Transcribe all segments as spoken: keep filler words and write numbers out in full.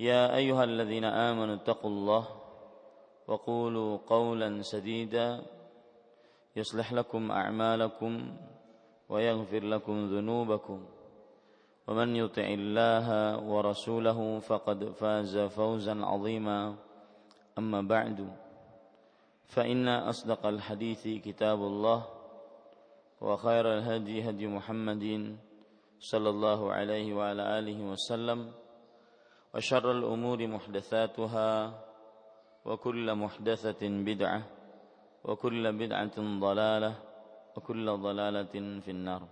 يا أيها الذين آمنوا اتقوا الله وقولوا قولا سديدا يصلح لكم أعمالكم ويغفر لكم ذنوبكم ومن يطع الله ورسوله فقد فاز فوزا عظيما أما بعد فإن أصدق الحديث كتاب الله وخير الهدي هدي محمد صلى الله عليه وعلى آله وسلم وشر الأمور محدثاتها وكل محدثة بدعة وكل بدعة ضلالة وكل ضلالة في النار.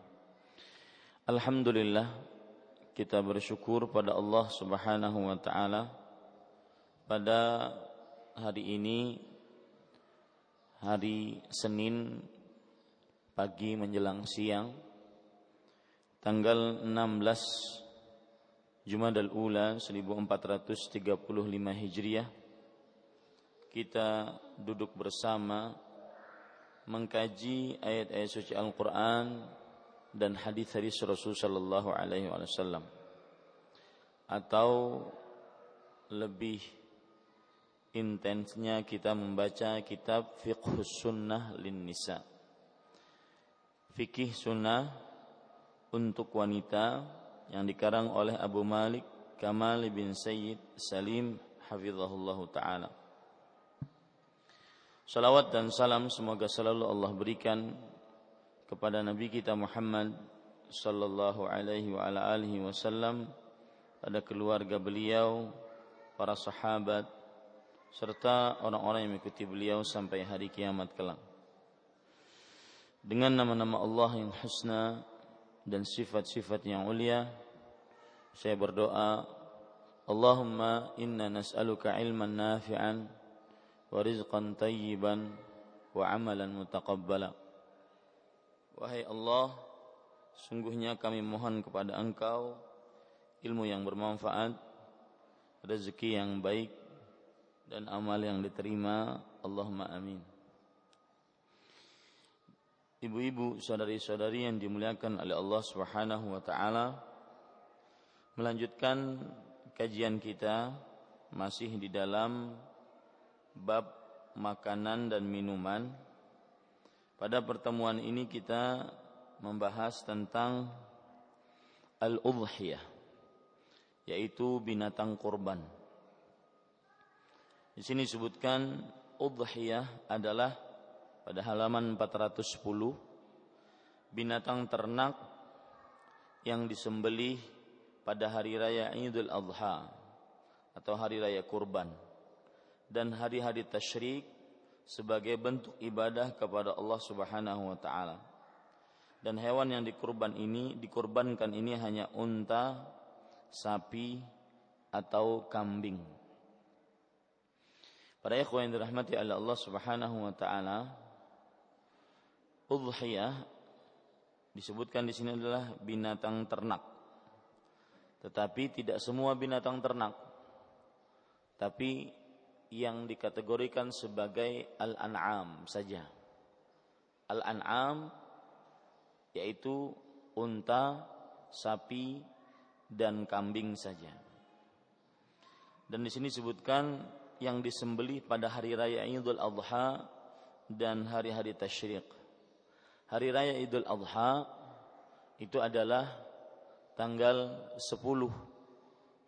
Alhamdulillah, kita bersyukur pada Allah Subhanahu wa taala pada hari ini, hari Senin pagi menjelang siang, tanggal enam belas Jumadal Ula seribu empat ratus tiga puluh lima Hijriah. Kita duduk bersama mengkaji ayat-ayat suci Al-Qur'an dan hadis-hadis Rasul sallallahu alaihi wasallam, atau lebih intensnya kita membaca kitab Fiqh Sunnah Linnisa, Fikih Sunnah untuk wanita, yang dikarang oleh Abu Malik Kamal bin Sayyid Salim hafizahullah ta'ala. Salawat dan salam semoga selalu Allah berikan kepada Nabi kita Muhammad sallallahu alaihi wa ala alihi wasallam, pada keluarga beliau, para sahabat, serta orang-orang yang mengikuti beliau sampai hari kiamat kelak. Dengan nama-nama Allah yang husna dan sifat-sifat yang ulia, saya berdoa, Allahumma inna nas'aluka ilman nafi'an wa rizqan tayyiban wa amalan mutaqabbala. Wahai Allah, sungguhnya kami mohon kepada Engkau ilmu yang bermanfaat, rezeki yang baik, dan amal yang diterima. Allahumma amin. Ibu-ibu, saudari-saudari yang dimuliakan oleh Allah Subhanahu wa taala, melanjutkan kajian kita masih di dalam bab makanan dan minuman. Pada pertemuan ini kita membahas tentang al-udhiyah, yaitu binatang kurban. Di sini disebutkan udhiyah adalah pada halaman empat ratus sepuluh, binatang ternak yang disembelih pada hari raya Idul Adha atau hari raya kurban dan hari-hari tasyrik, sebagai bentuk ibadah kepada Allah Subhanahu wa taala. Dan hewan yang dikurban ini dikurbankan ini hanya unta, sapi, atau kambing. Para ikhwan yang dirahmati oleh Allah Subhanahu wa taala, udhiyah disebutkan di sini adalah binatang ternak. Tetapi tidak semua binatang ternak. Tapi yang dikategorikan sebagai al-an'am saja. Al-an'am yaitu unta, sapi, dan kambing saja. Dan di sini disebutkan yang disembelih pada hari raya Idul Adha dan hari-hari tasyrik. Hari raya Idul Adha itu adalah tanggal sepuluh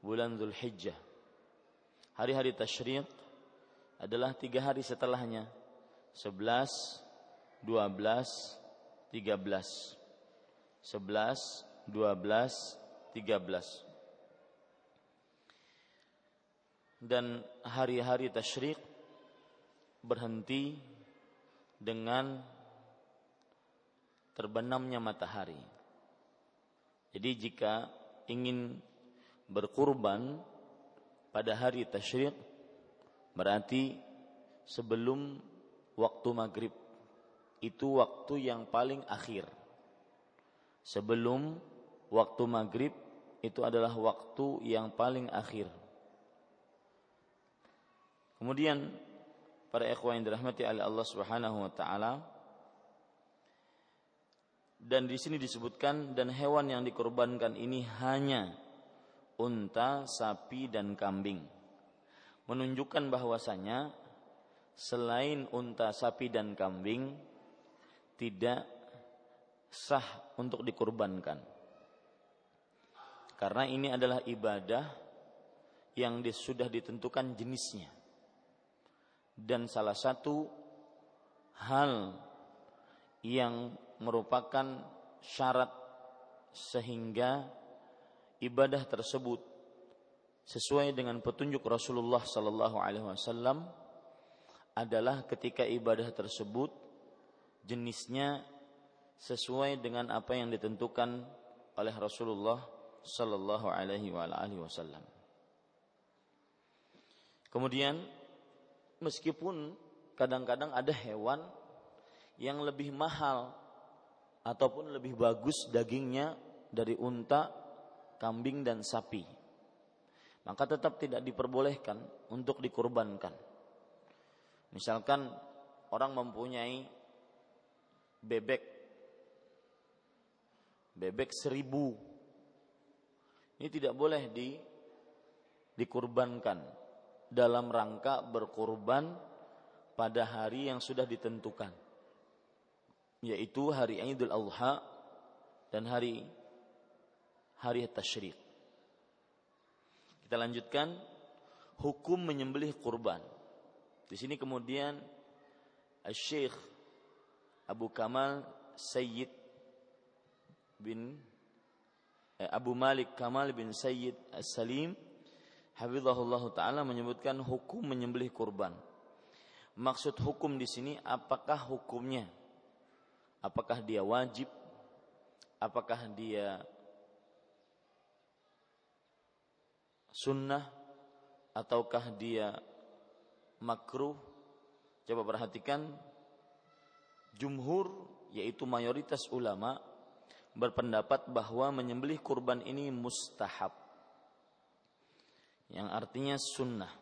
bulan Zulhijjah. Hari-hari tasyrik adalah tiga hari setelahnya, sebelas, dua belas, tiga belas, sebelas, dua belas, tiga belas. Dan hari-hari tasyrik berhenti dengan terbenamnya matahari. Jadi jika ingin berkurban pada hari tasyrik, berarti sebelum waktu maghrib. Itu waktu yang paling akhir. Sebelum waktu maghrib itu adalah waktu yang paling akhir. Kemudian para ikhwan yang dirahmati oleh Allah Subhanahu wa taala, dan di sini disebutkan, dan hewan yang dikorbankan ini hanya unta, sapi dan kambing. Menunjukkan bahwasanya selain unta, sapi dan kambing tidak sah untuk dikurbankan. Karena ini adalah ibadah yang sudah ditentukan jenisnya. Dan salah satu hal yang merupakan syarat sehingga ibadah tersebut sesuai dengan petunjuk Rasulullah sallallahu alaihi wasallam adalah ketika ibadah tersebut jenisnya sesuai dengan apa yang ditentukan oleh Rasulullah sallallahu alaihi wasallam. Kemudian meskipun kadang-kadang ada hewan yang lebih mahal ataupun lebih bagus dagingnya dari unta, kambing dan sapi, maka tetap tidak diperbolehkan untuk dikurbankan. Misalkan orang mempunyai Bebek Bebek seribu, ini tidak boleh di, dikurbankan dalam rangka berkurban pada hari yang sudah ditentukan, yaitu hari Idul Adha dan hari Hari Tasyrik. Kita lanjutkan hukum menyembelih kurban. Di sini kemudian Syekh Abu Kamal Sayyid bin eh, Abu Malik Kamal bin Sayyid As-Salim hafizahullah taala menyebutkan hukum menyembelih kurban. Maksud hukum di sini, apakah hukumnya? Apakah dia wajib? Apakah dia sunnah ataukah dia makruh? Coba perhatikan. Jumhur, yaitu mayoritas ulama, berpendapat bahwa menyembelih kurban ini mustahab, yang artinya sunnah,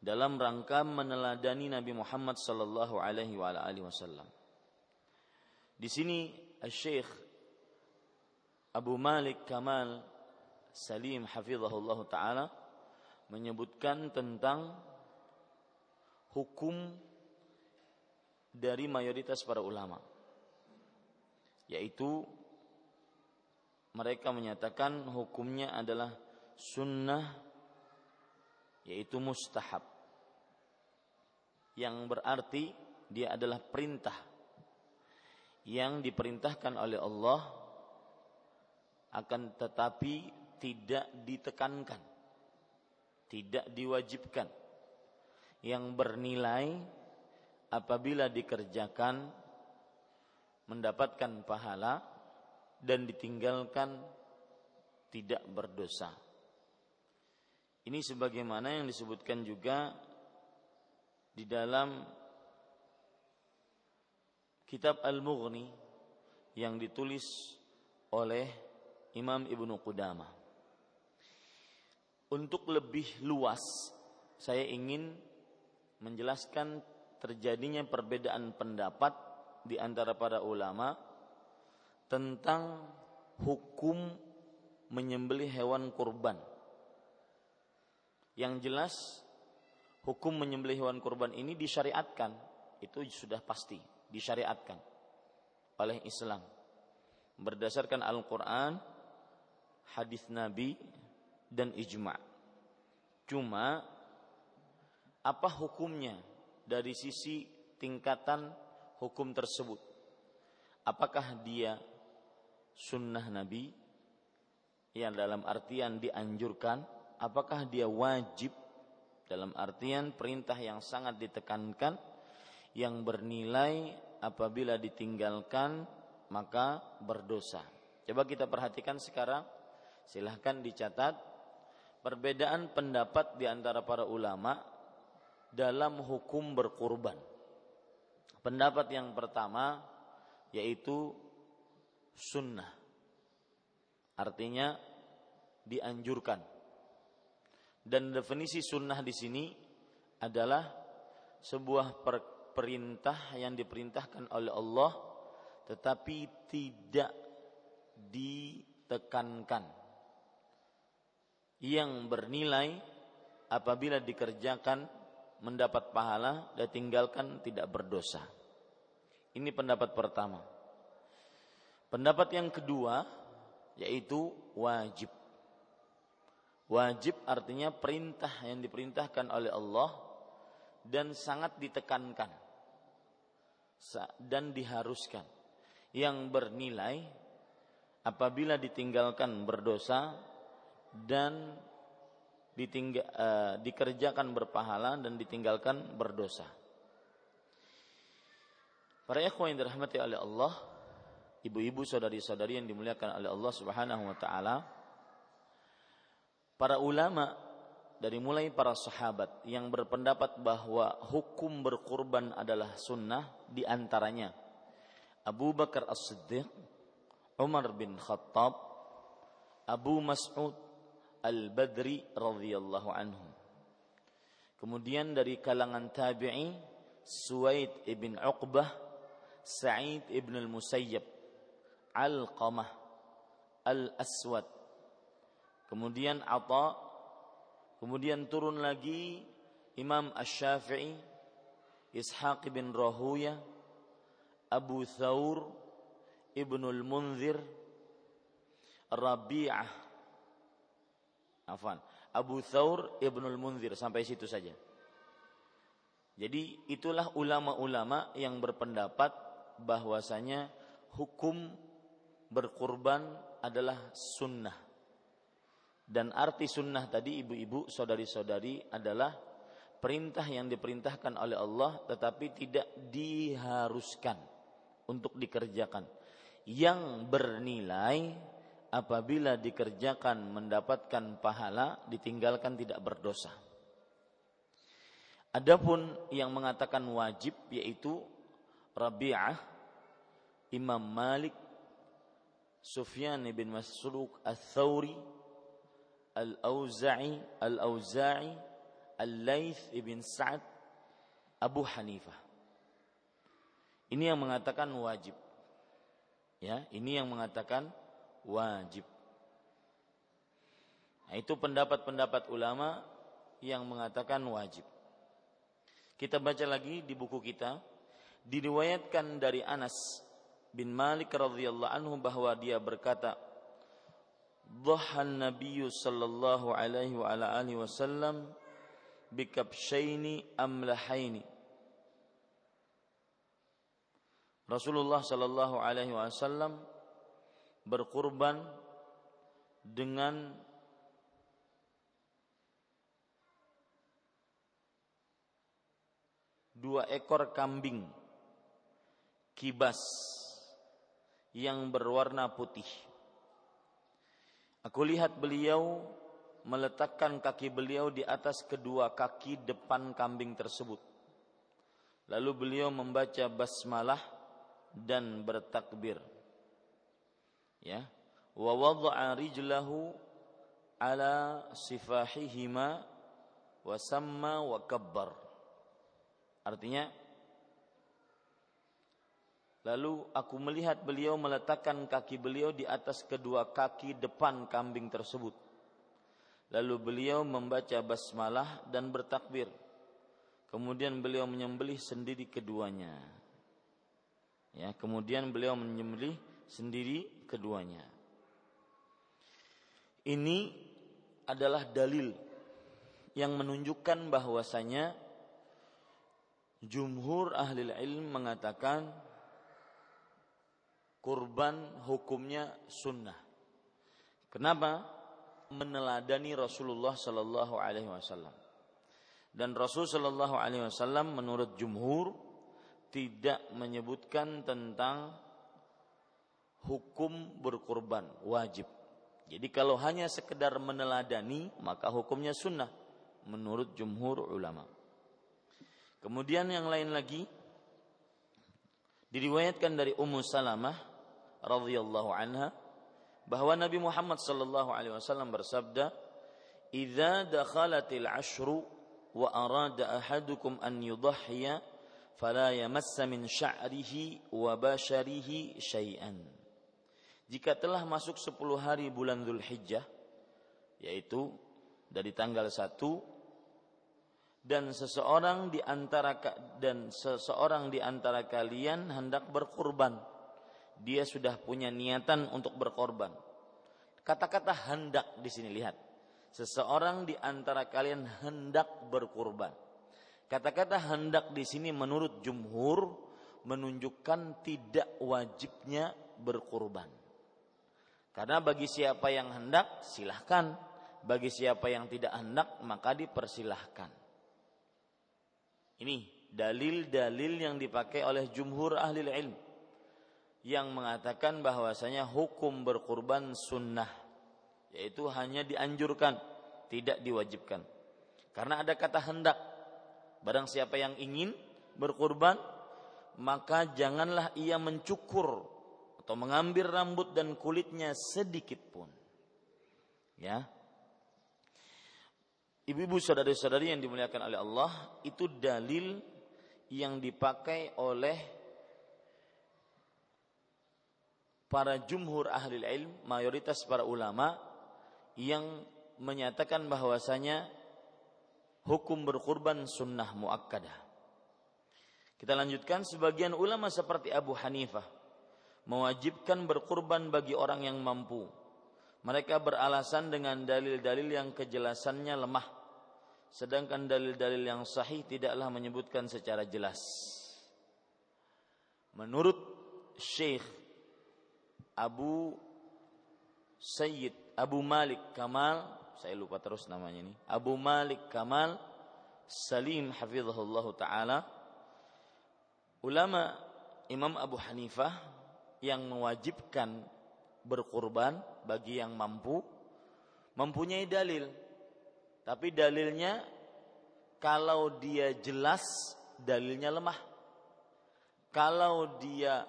dalam rangka meneladani Nabi Muhammad sallallahu alaihi wasallam. Di sini Syekh Abu Malik Kamal Salim hafizahullah taala menyebutkan tentang hukum dari mayoritas para ulama, yaitu mereka menyatakan hukumnya adalah sunnah, yaitu mustahab, yang berarti dia adalah perintah yang diperintahkan oleh Allah, akan tetapi tidak ditekankan, tidak diwajibkan, yang bernilai apabila dikerjakan mendapatkan pahala dan ditinggalkan tidak berdosa. Ini sebagaimana yang disebutkan juga di dalam kitab Al-Mughni yang ditulis oleh Imam Ibnu Qudamah. Untuk lebih luas, saya ingin menjelaskan terjadinya perbedaan pendapat di antara para ulama tentang hukum menyembelih hewan kurban. Yang jelas, hukum menyembelih hewan kurban ini disyariatkan, itu sudah pasti disyariatkan oleh Islam berdasarkan Al-Quran, hadis Nabi dan ijma'. Cuma apa hukumnya dari sisi tingkatan hukum tersebut? Apakah dia sunnah Nabi yang dalam artian dianjurkan? Apakah dia wajib dalam artian perintah yang sangat ditekankan, yang bernilai apabila ditinggalkan maka berdosa? Coba kita perhatikan sekarang. Silahkan dicatat perbedaan pendapat di antara para ulama dalam hukum berkurban. Pendapat yang pertama yaitu sunnah, artinya dianjurkan. Dan definisi sunnah di sini adalah sebuah perintah yang diperintahkan oleh Allah tetapi tidak ditekankan, yang bernilai apabila dikerjakan mendapat pahala dan tinggalkan tidak berdosa. Ini pendapat pertama. Pendapat yang kedua yaitu wajib. Wajib artinya perintah yang diperintahkan oleh Allah dan sangat ditekankan dan diharuskan, yang bernilai apabila ditinggalkan berdosa dan Ditinggal, eh, dikerjakan berpahala dan ditinggalkan berdosa. Para ikhwan yang dirahmati oleh Allah, ibu-ibu, saudari-saudari yang dimuliakan oleh Allah Subhanahu wa taala, para ulama dari mulai para sahabat yang berpendapat bahwa hukum berkurban adalah sunnah, di antaranya Abu Bakar As-Siddiq, Umar bin Khattab, Abu Mas'ud Al-Badri radhiyallahu anhum. Kemudian dari kalangan tabi'i Suwaid ibn Uqbah, Sa'id ibn al-Musayyab, Alqamah, Al-Aswad, kemudian Atha, kemudian turun lagi Imam Asy-Syafi'i, Ishaq bin Rahuya, Abu Thawr, Ibn al-Munzir, Rabi'ah Afwan, Abu Thawr, Ibnul Munzir, sampai situ saja. Jadi itulah ulama-ulama yang berpendapat bahwasanya hukum berkurban adalah sunnah. Dan arti sunnah tadi, ibu-ibu, saudari-saudari, adalah perintah yang diperintahkan oleh Allah tetapi tidak diharuskan untuk dikerjakan, yang bernilai apabila dikerjakan mendapatkan pahala, ditinggalkan tidak berdosa. Adapun yang mengatakan wajib yaitu Rabi'ah, Imam Malik, Sufyan bin Masruq Al-Thawri, Al-Auza'i, Al-Auza'i, Al-Laits bin Sa'ad, Abu Hanifah. Ini yang mengatakan wajib. Ya, ini yang mengatakan wajib. Nah, itu pendapat-pendapat ulama yang mengatakan wajib. Kita baca lagi di buku kita, diriwayatkan dari Anas bin Malik radhiyallahu anhu bahwa dia berkata, "Dhahan Nabiy sallallahu alaihi wa ala alihi wasallam bikabshaini amlahaini." Rasulullah sallallahu alaihi wasallam berkurban dengan dua ekor kambing kibas yang berwarna putih. Aku lihat beliau meletakkan kaki beliau di atas kedua kaki depan kambing tersebut. Lalu beliau membaca basmalah dan bertakbir. Ya, wa wada'a rijlahu ala sifahihima wa samma wa kabbar. Artinya, lalu aku melihat beliau meletakkan kaki beliau di atas kedua kaki depan kambing tersebut. Lalu beliau membaca basmalah dan bertakbir. Kemudian beliau menyembelih sendiri keduanya. Ya, kemudian beliau menyembelih sendiri keduanya. Ini adalah dalil yang menunjukkan bahwasanya jumhur ahli ilmu mengatakan kurban hukumnya sunnah. Kenapa? Meneladani Rasulullah sallallahu alaihi wasallam. Dan Rasul sallallahu alaihi wasallam menurut jumhur tidak menyebutkan tentang hukum berkurban wajib, Jadi kalau hanya sekedar meneladani, maka hukumnya sunnah menurut jumhur ulama. Kemudian yang lain lagi, diriwayatkan dari Ummu Salamah radhiyallahu anha bahwa Nabi Muhammad sallallahu alaihi wasallam bersabda, "Idza dakhalatil ashru wa arada ahadukum an yudhhiya fala yamassa min sya'rihi wa basharihi syai'an." Jika telah masuk sepuluh hari bulan Dzulhijjah, yaitu dari tanggal satu, dan seseorang di antara dan seseorang di antara kalian hendak berkorban, dia sudah punya niatan untuk berkorban. Kata-kata hendak di sini lihat. Seseorang di antara kalian hendak berkorban. Kata-kata hendak di sini menurut jumhur menunjukkan tidak wajibnya berkorban. Karena bagi siapa yang hendak, silahkan. Bagi siapa yang tidak hendak, maka dipersilahkan. Ini dalil-dalil yang dipakai oleh jumhur ahli ilmu yang mengatakan bahwasanya hukum berkurban sunnah, yaitu hanya dianjurkan, tidak diwajibkan. Karena ada kata hendak. Barang siapa yang ingin berkurban, maka janganlah ia mencukur atau mengambil rambut dan kulitnya sedikit pun. Ya. Ibu-ibu saudari-saudari yang dimuliakan oleh Allah, itu dalil yang dipakai oleh para jumhur ahli ilmu, mayoritas para ulama yang menyatakan bahwasanya hukum berkurban sunnah muakkadah. Kita lanjutkan, sebagian ulama seperti Abu Hanifah mewajibkan berkurban bagi orang yang mampu. Mereka beralasan dengan dalil-dalil yang kejelasannya lemah, sedangkan dalil-dalil yang sahih tidaklah menyebutkan secara jelas. Menurut Syekh Abu Sayyid Abu Malik Kamal, saya lupa terus namanya ini, Abu Malik Kamal Salim hafizahullah ta'ala, ulama Imam Abu Hanifah yang mewajibkan berkurban bagi yang mampu, mempunyai dalil. Tapi dalilnya, kalau dia jelas, dalilnya lemah. Kalau dia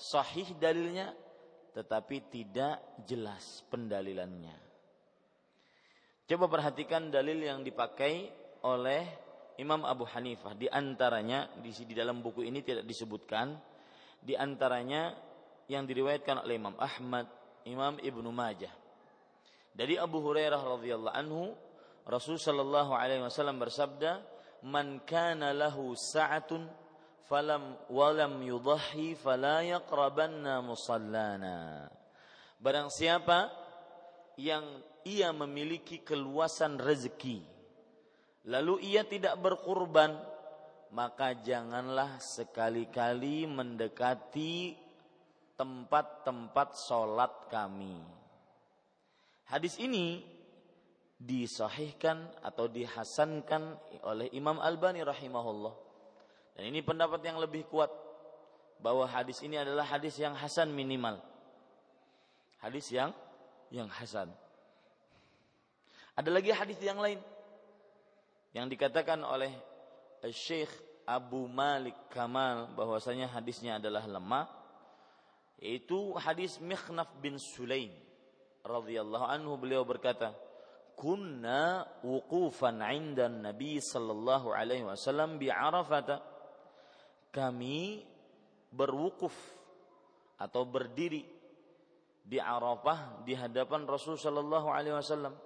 sahih dalilnya, tetapi tidak jelas pendalilannya. Coba perhatikan dalil yang dipakai oleh Imam Abu Hanifah. Di antaranya, di, di dalam buku ini tidak disebutkan, di antaranya yang diriwayatkan oleh Imam Ahmad, Imam Ibnu Majah. Dari Abu Hurairah radhiyallahu anhu, Rasul sallallahu alaihi wasallam bersabda, "Man kana lahu sa'atun falam walam yudhhi fala yaqrabanna musallana." Barang siapa yang ia memiliki keluasan rezeki, lalu ia tidak berkurban, maka janganlah sekali-kali mendekati tempat-tempat sholat kami. Hadis ini disahihkan atau dihasankan oleh Imam Albani rahimahullah. Dan ini pendapat yang lebih kuat, bahwa hadis ini adalah hadis yang hasan minimal. Hadis yang yang hasan. Ada lagi hadis yang lain yang dikatakan oleh Syekh Abu Malik Kamal bahwasanya hadisnya adalah lemah. Itu hadis Mikhnaf bin Sulaim radhiyallahu anhu, beliau berkata, "Kunna wuqufan 'inda Nabi sallallahu alaihi wasallam bi Arafah." Kami berwukuf atau berdiri di Arafah di hadapan Rasul sallallahu alaihi wasallam.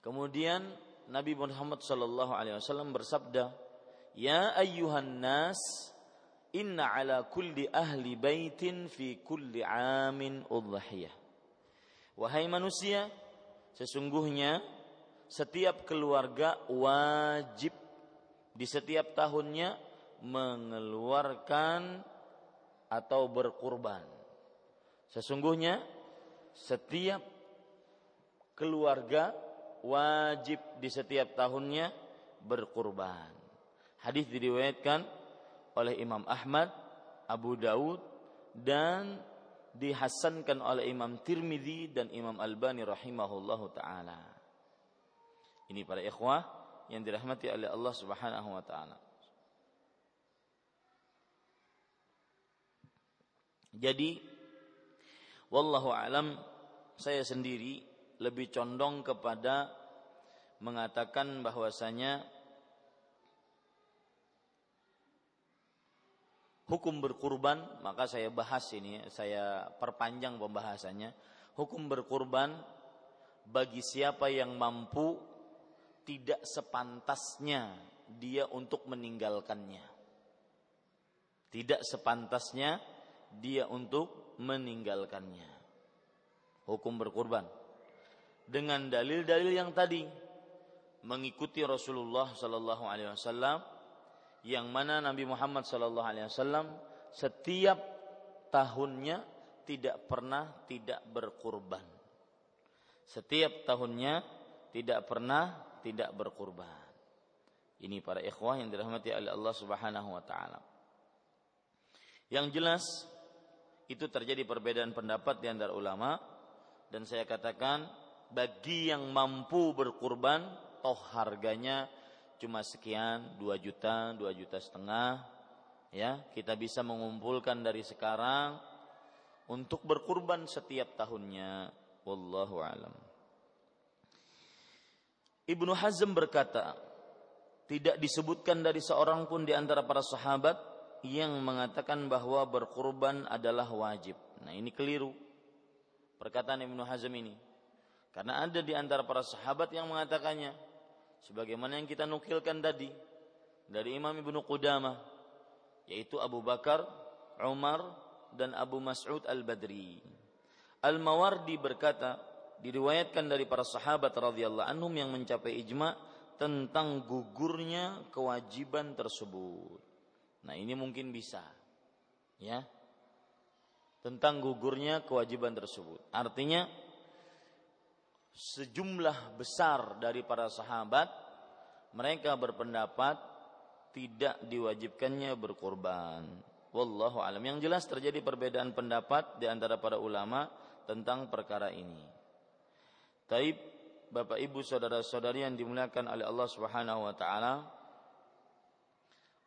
Kemudian Nabi Muhammad sallallahu alaihi wasallam bersabda, "Ya ayyuhan nas, inna ala kulli ahli baitin fi kulli amin udhiyah." Wahai manusia, sesungguhnya setiap keluarga wajib di setiap tahunnya mengeluarkan atau berkurban. Sesungguhnya setiap keluarga wajib di setiap tahunnya berkurban. Hadis diriwayatkan oleh Imam Ahmad, Abu Daud, dan dihasankan oleh Imam Tirmidzi dan Imam Albani rahimahullahu taala. Ini para ikhwah yang dirahmati oleh Allah Subhanahu wa taala. Jadi wallahu alam, saya sendiri lebih condong kepada mengatakan bahwasanya hukum berkurban, maka saya bahas ini, saya perpanjang pembahasannya. Hukum berkurban bagi siapa yang mampu tidak sepantasnya dia untuk meninggalkannya. Tidak sepantasnya dia untuk meninggalkannya. Hukum berkurban dengan dalil-dalil yang tadi, mengikuti Rasulullah sallallahu alaihi wasallam, yang mana Nabi Muhammad sallallahu alaihi wasallam setiap tahunnya tidak pernah tidak berkurban. Setiap tahunnya tidak pernah tidak berkurban. Ini para ikhwah yang dirahmati oleh Allah Subhanahu wa taala. Yang jelas itu terjadi perbedaan pendapat di antara ulama, dan saya katakan bagi yang mampu berkurban toh harganya cuma sekian, dua juta, dua juta setengah, ya, kita bisa mengumpulkan dari sekarang untuk berkurban setiap tahunnya. Wallahu alam. Ibnu Hazm berkata, tidak disebutkan dari seorang pun di antara para sahabat yang mengatakan bahwa berkurban adalah wajib. Nah, ini keliru perkataan Ibnu Hazm ini, karena ada di antara para sahabat yang mengatakannya, sebagaimana yang kita nukilkan tadi dari Imam Ibnu Qudamah, yaitu Abu Bakar, Umar, dan Abu Mas'ud Al-Badri. Al-Mawardi berkata, diriwayatkan dari para sahabat radhiyallahu anhum yang mencapai ijma tentang gugurnya kewajiban tersebut. Nah, ini mungkin bisa, ya, tentang gugurnya kewajiban tersebut. Artinya sejumlah besar dari para sahabat mereka berpendapat tidak diwajibkannya berkurban. Wallahu alam. Yang jelas terjadi perbedaan pendapat di antara para ulama tentang perkara ini. Taib, Bapak Ibu saudara-saudari yang dimuliakan oleh Allah Subhanahu wa taala.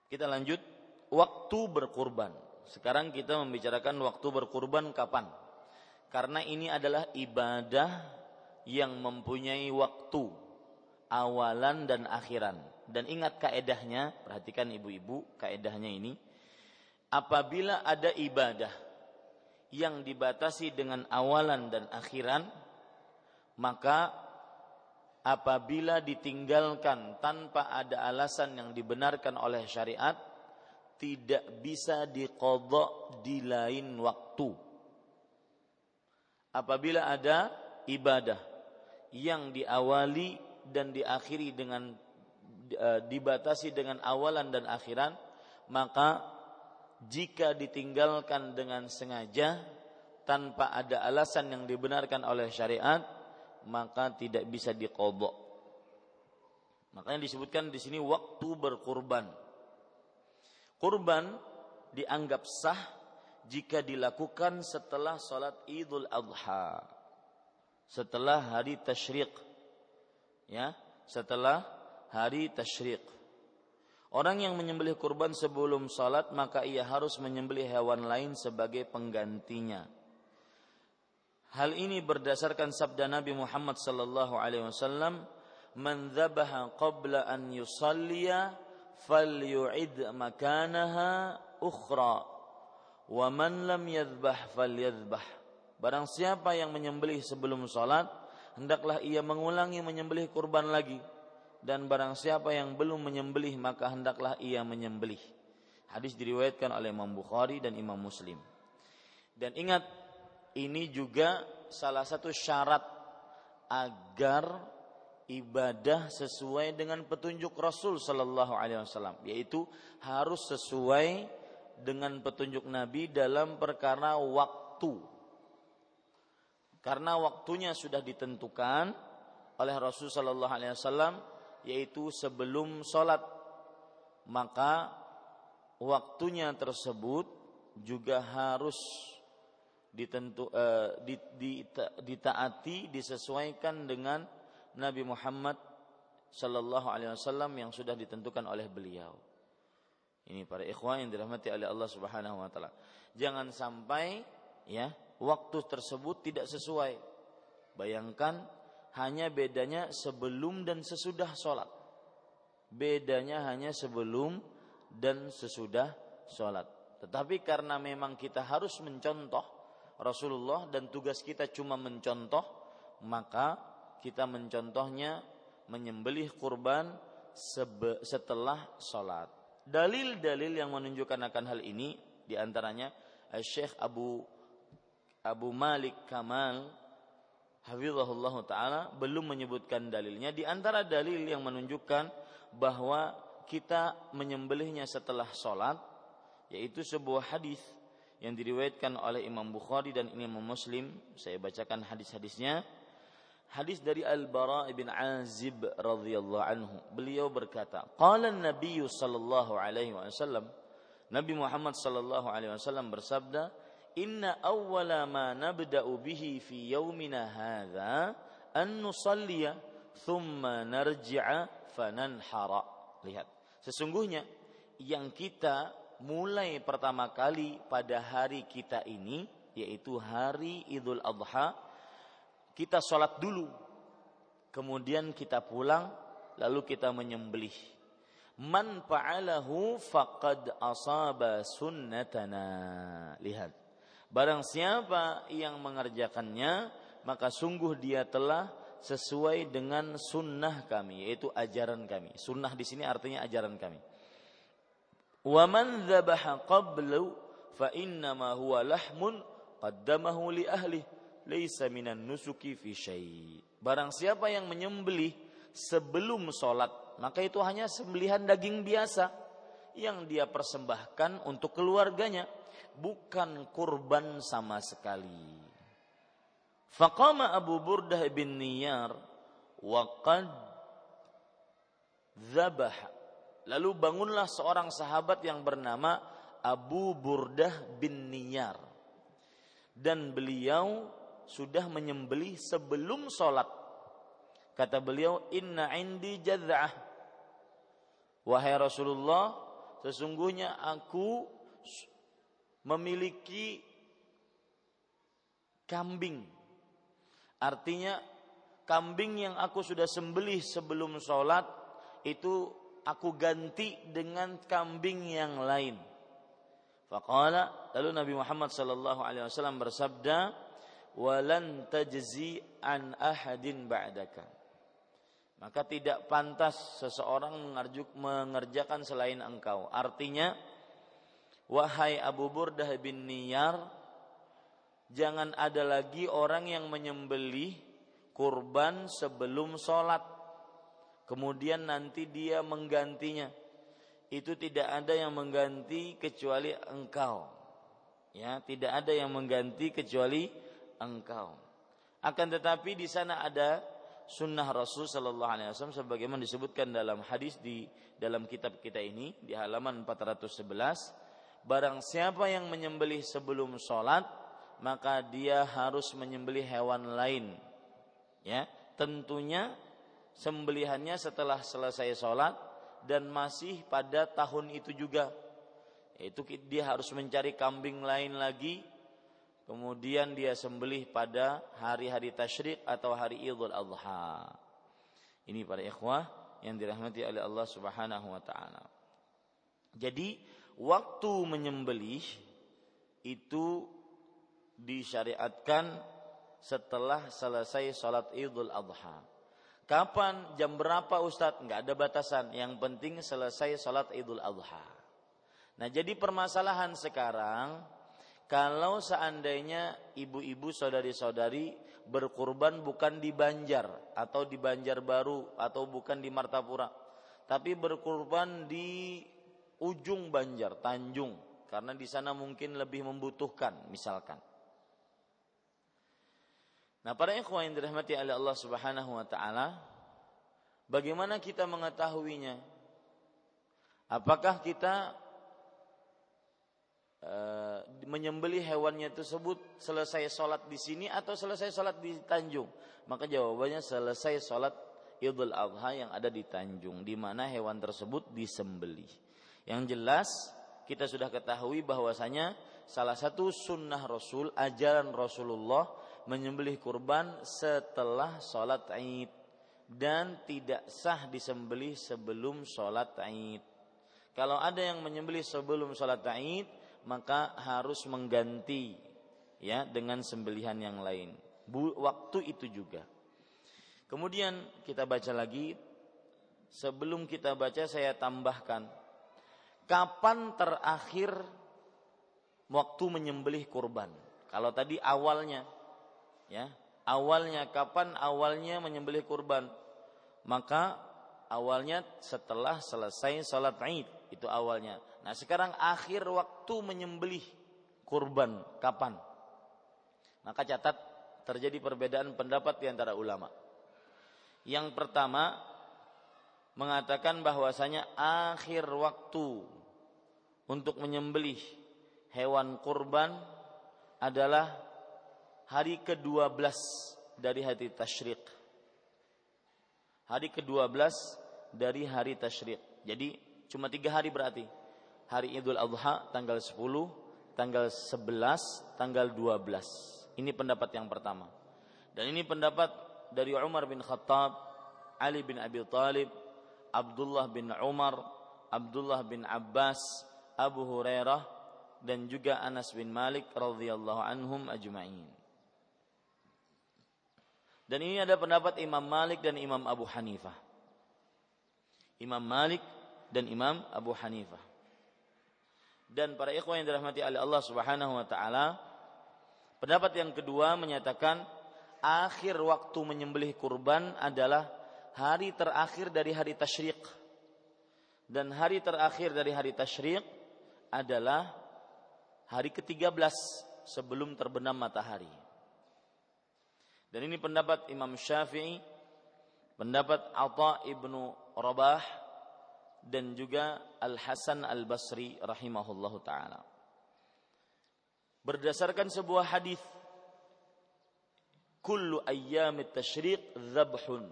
Kita lanjut waktu berkurban. Sekarang kita membicarakan waktu berkurban kapan? Karena ini adalah ibadah yang mempunyai waktu awalan dan akhiran. Dan ingat kaedahnya, perhatikan ibu-ibu kaedahnya ini. Apabila ada ibadah yang dibatasi dengan awalan dan akhiran, maka apabila ditinggalkan tanpa ada alasan yang dibenarkan oleh syariat, tidak bisa diqadha di lain waktu. Apabila ada ibadah yang diawali dan diakhiri dengan e, dibatasi dengan awalan dan akhiran, maka jika ditinggalkan dengan sengaja tanpa ada alasan yang dibenarkan oleh syariat, maka tidak bisa diqadha. Makanya disebutkan di sini waktu berkurban. Kurban dianggap sah jika dilakukan setelah salat Idul Adha, setelah hari tasyrik, ya, setelah hari tasyrik. Orang yang menyembelih kurban sebelum salat, maka ia harus menyembelih hewan lain sebagai penggantinya. Hal ini berdasarkan sabda Nabi Muhammad sallallahu alaihi wasallam, "Man dzabaha qabla an yusalliya falyu'id makanaha ukhra, wa man lam yadzbah falyadzbah." Barang siapa yang menyembelih sebelum salat, hendaklah ia mengulangi menyembelih kurban lagi. Dan barang siapa yang belum menyembelih, maka hendaklah ia menyembelih. Hadis diriwayatkan oleh Imam Bukhari dan Imam Muslim. Dan ingat, ini juga salah satu syarat agar ibadah sesuai dengan petunjuk Rasul sallallahu alaihi wasallam, yaitu harus sesuai dengan petunjuk Nabi dalam perkara waktu. Karena waktunya sudah ditentukan oleh Rasul sallallahu alaihi wasallam, yaitu sebelum salat, maka waktunya tersebut juga harus ditentu uh, di, di, ditaati disesuaikan dengan Nabi Muhammad sallallahu alaihi wasallam yang sudah ditentukan oleh beliau. Ini para ikhwan yang dirahmati oleh Allah Subhanahu wa taala. Jangan sampai ya waktu tersebut tidak sesuai. Bayangkan hanya bedanya sebelum dan sesudah sholat. Bedanya hanya sebelum dan sesudah sholat. Tetapi karena memang kita harus mencontoh Rasulullah dan tugas kita cuma mencontoh, maka kita mencontohnya menyembelih kurban sebe- setelah sholat. Dalil-dalil yang menunjukkan akan hal ini diantaranya Syekh Abu Abu Malik Kamal hafizahullah ta'ala belum menyebutkan dalilnya. Di antara dalil yang menunjukkan bahwa kita menyembelihnya setelah sholat yaitu sebuah hadis yang diriwayatkan oleh Imam Bukhari dan Imam Muslim. Saya bacakan hadis-hadisnya. Hadis dari Al-Bara' bin Azib radhiyallahu anhu. Beliau berkata, "Qala an-nabiy sallallahu alaihi wasallam." Nabi Muhammad sallallahu alaihi wasallam bersabda, "Inna awwala ma nabda'u bihi fi yaumina hadza an nusalliya thumma narji'a fananhara." Lihat, sesungguhnya yang kita mulai pertama kali pada hari kita ini yaitu hari Idul Adha, kita sholat dulu, kemudian kita pulang, lalu kita menyembelih. Man fa'alahu faqad asaba sunnatana. Lihat, barang siapa yang mengerjakannya maka sungguh dia telah sesuai dengan sunnah kami, yaitu ajaran kami. Sunnah di sini artinya ajaran kami. Wa man dzabaha qablu fa inna ma huwa lahmun qaddamahu li ahli laisa minan nusuki fi syai. Barang siapa yang menyembelih sebelum salat maka itu hanya sembelihan daging biasa yang dia persembahkan untuk keluarganya, bukan kurban sama sekali. Faqama Abu Burdah bin Niyar wa qad dzabaha. Lalu bangunlah seorang sahabat yang bernama Abu Burdah bin Niyar. Dan beliau sudah menyembelih sebelum sholat. Kata beliau, "Inna indi jadza'ah." Wahai Rasulullah, sesungguhnya aku memiliki kambing. Artinya, kambing yang aku sudah sembelih sebelum sholat itu aku ganti dengan kambing yang lain. Faqala, lalu Nabi Muhammad sallallahu alaihi wasallam bersabda, "Walan tajzi an ahadin ba'daka." Maka tidak pantas seseorang mengerjakan selain engkau. Artinya, wahai Abu Burdah bin Niyar, jangan ada lagi orang yang menyembelih kurban sebelum sholat kemudian nanti dia menggantinya. Itu tidak ada yang mengganti kecuali engkau. Ya, tidak ada yang mengganti kecuali engkau. Akan tetapi di sana ada sunnah Rasul sallallahu alaihi wasallam sebagaimana disebutkan dalam hadis di dalam kitab kita ini di halaman empat ratus sebelas, barang siapa yang menyembelih sebelum salat maka dia harus menyembelih hewan lain. Ya, tentunya sembelihannya setelah selesai sholat dan masih pada tahun itu juga. Itu dia harus mencari kambing lain lagi, kemudian dia sembelih pada hari-hari tasyrik atau hari Idul Adha. Ini para ikhwah yang dirahmati oleh Allah Subhanahu wa ta'ala. Jadi waktu menyembelih itu disyariatkan setelah selesai sholat Idul Adha. Kapan, jam berapa Ustaz? Enggak ada batasan. Yang penting selesai salat Idul Adha. Nah, jadi permasalahan sekarang, kalau seandainya ibu-ibu saudari-saudari berkurban bukan di Banjar atau di Banjarbaru atau bukan di Martapura, tapi berkurban di ujung Banjar, Tanjung, karena di sana mungkin lebih membutuhkan, misalkan. Nah, para ikhwan yang dirahmati oleh Allah Subhanahu wa taala, bagaimana kita mengetahuinya? Apakah kita uh, menyembelih hewannya tersebut selesai sholat di sini atau selesai sholat di Tanjung? Maka jawabannya selesai sholat Idul Adha yang ada di Tanjung, di mana hewan tersebut disembelih. Yang jelas kita sudah ketahui bahwasanya salah satu sunnah Rasul, ajaran Rasulullah, menyembelih kurban setelah sholat Id, dan tidak sah disembelih sebelum sholat Id. Kalau ada yang menyembelih sebelum sholat Id, maka harus mengganti ya dengan sembelihan yang lain waktu itu juga. Kemudian kita baca lagi. Sebelum kita baca saya tambahkan, kapan terakhir waktu menyembelih kurban? Kalau tadi awalnya ya, awalnya kapan awalnya menyembelih kurban? Maka awalnya setelah selesai sholat Id, itu awalnya. Nah sekarang akhir waktu menyembelih kurban kapan? Maka catat, terjadi perbedaan pendapat di antara ulama. Yang pertama mengatakan bahwasanya akhir waktu untuk menyembelih hewan kurban adalah hari kedua belas dari hari tasyrik. Hari kedua belas dari hari tasyrik. Jadi cuma tiga hari berarti. Hari Idul Adha tanggal sepuluh, tanggal sebelas, tanggal dua belas. Ini pendapat yang pertama. Dan ini pendapat dari Umar bin Khattab, Ali bin Abi Thalib, Abdullah bin Umar, Abdullah bin Abbas, Abu Hurairah, dan juga Anas bin Malik radhiyallahu anhum ajma'in. Dan ini ada pendapat Imam Malik dan Imam Abu Hanifah. Imam Malik dan Imam Abu Hanifah. Dan para ikhwan yang dirahmati oleh Allah Subhanahu wa taala, pendapat yang kedua menyatakan akhir waktu menyembelih kurban adalah hari terakhir dari hari tasyrik. Dan hari terakhir dari hari tasyrik adalah hari ketiga belas sebelum terbenam matahari. Dan ini pendapat Imam Syafi'i, pendapat Atha ibnu Rabah, dan juga Al-Hasan Al-Basri rahimahullahu ta'ala. Berdasarkan sebuah hadis, kullu ayyamit tasyriq dzabhun,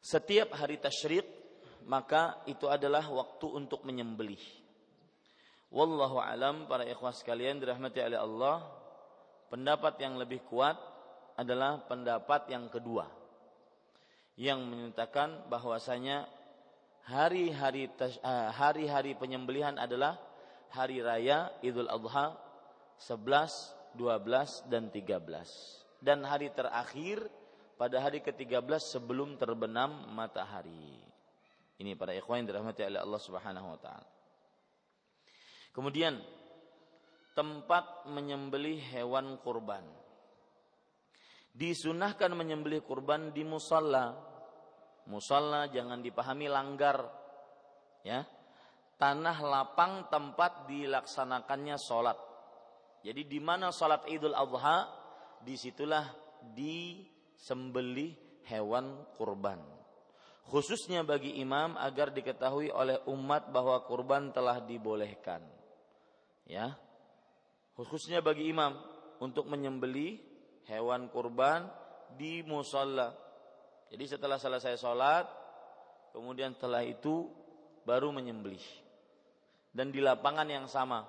setiap hari tasyriq maka itu adalah waktu untuk menyembelih. Wallahu alam, para ikhwah sekalian dirahmati oleh Allah, pendapat yang lebih kuat adalah pendapat yang kedua, yang menyatakan bahwasanya hari-hari hari-hari penyembelihan adalah hari raya Idul Adha sebelas, dua belas dan tiga belas, dan hari terakhir pada hari ke tiga belas sebelum terbenam matahari. Ini para ikhwan yang dirahmati oleh Allah Subhanahu wa taala. Kemudian tempat menyembelih hewan kurban. Disunahkan menyembelih kurban di musalla. Musalla jangan dipahami langgar, ya, tanah lapang tempat dilaksanakannya sholat. Jadi di mana sholat Idul Adha, disitulah disembelih hewan kurban. Khususnya bagi imam agar diketahui oleh umat bahwa kurban telah dibolehkan, ya. Khususnya bagi imam untuk menyembelih hewan kurban di musalla. Jadi setelah selesai sholat, kemudian setelah itu baru menyembelih. Dan di lapangan yang sama.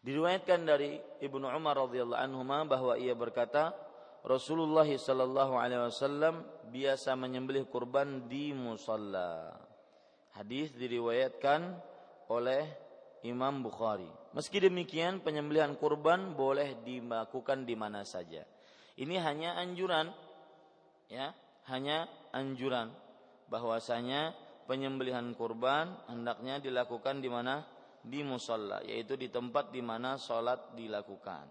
Diriwayatkan dari Ibnu Umar radhiyallahu anhuma bahwa ia berkata, Rasulullah sallallahu alaihi wasallam biasa menyembelih kurban di musalla. Hadis diriwayatkan oleh Imam Bukhari. Meski demikian, penyembelihan kurban boleh dilakukan di mana saja. Ini hanya anjuran, ya, hanya anjuran bahwasanya penyembelihan kurban hendaknya dilakukan di mana? Di musalla, yaitu di tempat di mana salat dilakukan.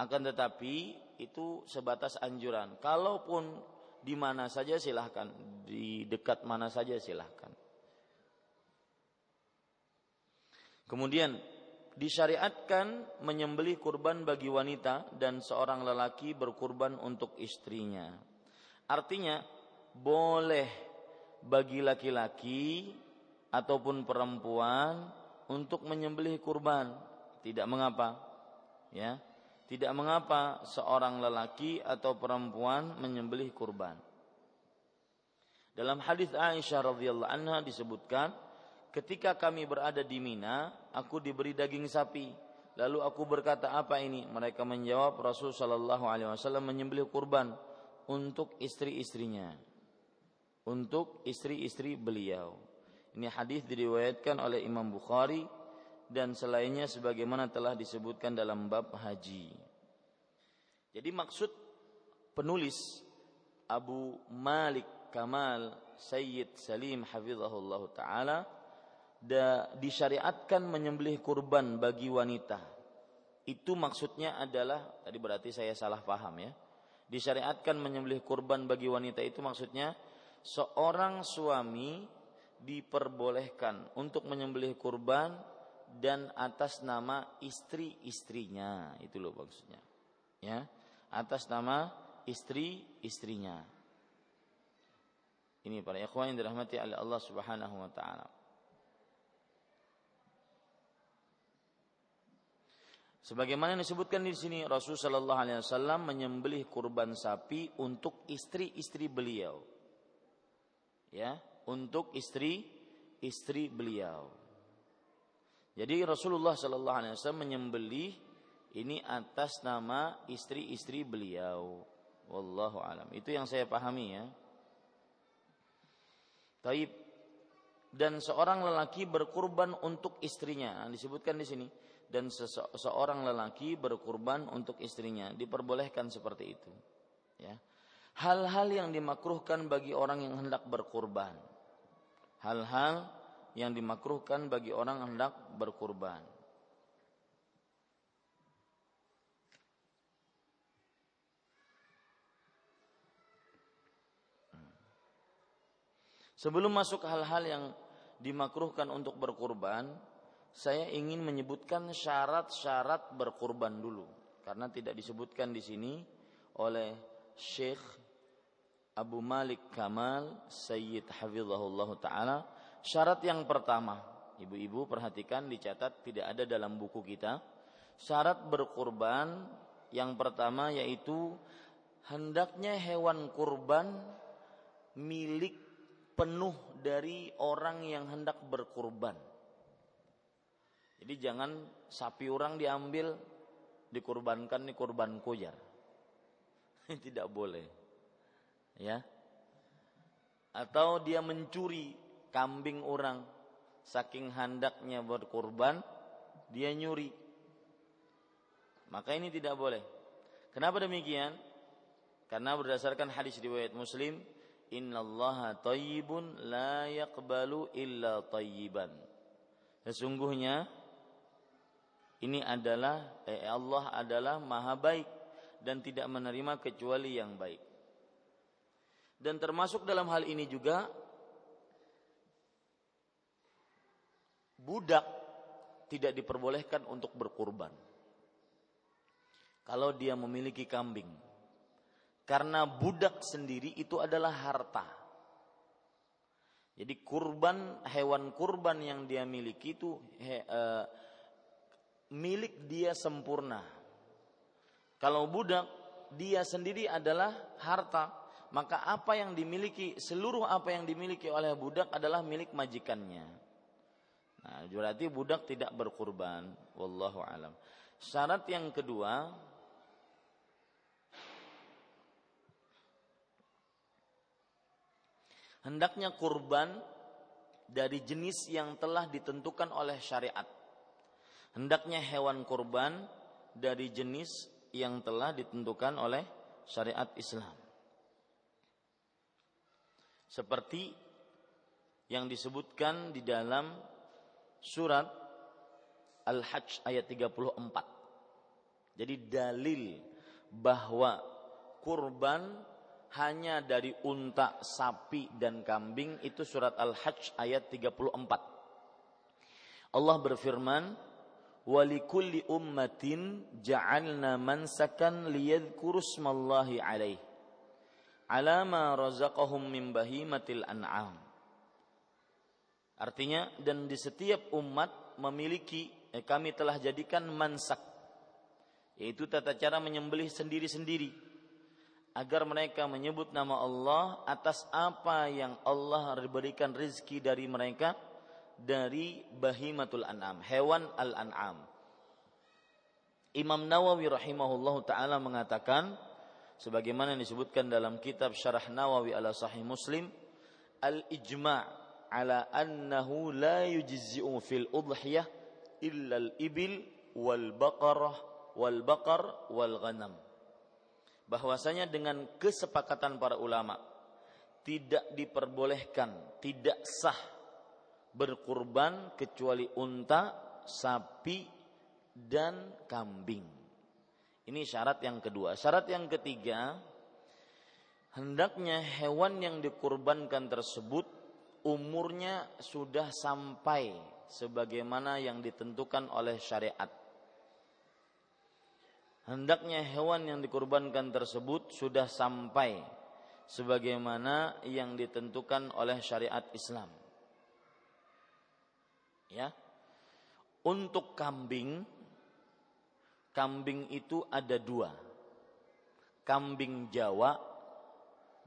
Akan tetapi itu sebatas anjuran. Kalaupun di mana saja silahkan, di dekat mana saja silahkan. Kemudian disyariatkan menyembelih kurban bagi wanita dan seorang lelaki berkurban untuk istrinya. Artinya boleh bagi laki-laki ataupun perempuan untuk menyembelih kurban, tidak mengapa, ya, tidak mengapa seorang lelaki atau perempuan menyembelih kurban. Dalam hadis Aisyah radhiyallahu anha disebutkan, ketika kami berada di Mina, aku diberi daging sapi. Lalu aku berkata, apa ini? Mereka menjawab, Rasul sallallahu alaihi wasallam menyembelih kurban untuk istri-istrinya, untuk istri-istri beliau. Ini hadis diriwayatkan oleh Imam Bukhari dan selainnya sebagaimana telah disebutkan dalam bab haji. Jadi maksud penulis Abu Malik Kamal Sayyid Salim hafizahullah ta'ala, disyariatkan menyembelih kurban bagi wanita. Itu maksudnya adalah, tadi berarti saya salah paham ya. Disyariatkan menyembelih kurban bagi wanita itu maksudnya seorang suami diperbolehkan untuk menyembelih kurban dan atas nama istri-istrinya, itu loh maksudnya, ya, atas nama istri-istrinya. Ini para ikhwan yang dirahmati oleh Allah Subhanahu wa taala. Sebagaimana disebutkan di sini, Rasul sallallahu alaihi wasallam menyembelih kurban sapi untuk istri-istri beliau, ya, untuk istri-istri beliau. Jadi Rasulullah sallallahu alaihi wasallam menyembelih ini atas nama istri-istri beliau. Wallahu alam. Itu yang saya pahami ya. Taib. Dan seorang lelaki berkurban untuk istrinya. Nah, disebutkan di sini, dan seseorang lelaki berkurban untuk istrinya, diperbolehkan seperti itu. Ya. Hal-hal yang dimakruhkan bagi orang yang hendak berkurban. Hal-hal yang dimakruhkan bagi orang yang hendak berkurban. Sebelum masuk hal-hal yang dimakruhkan untuk berkurban, saya ingin menyebutkan syarat-syarat berkurban dulu, karena tidak disebutkan di sini oleh Syekh Abu Malik Kamal Sayyid hafizahullah ta'ala. Syarat yang pertama, ibu-ibu perhatikan, dicatat, tidak ada dalam buku kita. Syarat berkurban yang pertama yaitu hendaknya hewan kurban milik penuh dari orang yang hendak berkurban. Jadi jangan sapi orang diambil, dikurbankan, ini kurban koyar, tidak boleh. Ya, atau dia mencuri kambing orang, saking handaknya berkurban dia nyuri, maka ini tidak boleh. Kenapa demikian? Karena berdasarkan hadis riwayat Muslim, innallaha thayyibun la yaqbalu illa thayyiban, sesungguhnya ini adalah eh, Allah adalah maha baik dan tidak menerima kecuali yang baik. Dan termasuk dalam hal ini juga budak tidak diperbolehkan untuk berkurban kalau dia memiliki kambing, karena budak sendiri itu adalah harta. Jadi kurban, hewan kurban yang dia miliki itu he, uh, milik dia sempurna. Kalau budak, dia sendiri adalah harta, maka apa yang dimiliki, seluruh apa yang dimiliki oleh budak adalah milik majikannya. Nah, berarti budak tidak berkurban. Wallahu alam. Syarat yang kedua, hendaknya kurban dari jenis yang telah ditentukan oleh syariat. Hendaknya hewan kurban dari jenis yang telah ditentukan oleh syariat Islam. Seperti yang disebutkan di dalam surat Al-Hajj ayat tiga puluh empat. Jadi dalil bahwa kurban hanya dari unta, sapi, dan kambing itu surat Al-Hajj ayat tiga puluh empat. Allah berfirman, "Walikulli ummatin ja'alna mansakan liyadhkuru smallahi 'alaihi." Alama razaqahum min bahimatil an'am. Artinya, dan di setiap umat memiliki, eh, kami telah jadikan mansak, yaitu tata cara menyembelih sendiri-sendiri, agar mereka menyebut nama Allah atas apa yang Allah berikan rezeki dari mereka, dari bahimatul an'am, hewan al-an'am. Imam Nawawi rahimahullahu ta'ala mengatakan, sebagaimana disebutkan dalam kitab Syarah Nawawi ala Sahih Muslim, al-ijma' ala annahu la yujzi'u fil udhiyah illa al-ibil wal baqarah wal baqar wal ghanam. Bahwasanya dengan kesepakatan para ulama tidak diperbolehkan, tidak sah berkurban kecuali unta, sapi dan kambing. Ini syarat yang kedua. Syarat yang ketiga, hendaknya hewan yang dikurbankan tersebut umurnya sudah sampai sebagaimana yang ditentukan oleh syariat. Hendaknya hewan yang dikurbankan tersebut sudah sampai sebagaimana yang ditentukan oleh syariat Islam. Ya. Untuk kambing, kambing itu ada dua. Kambing Jawa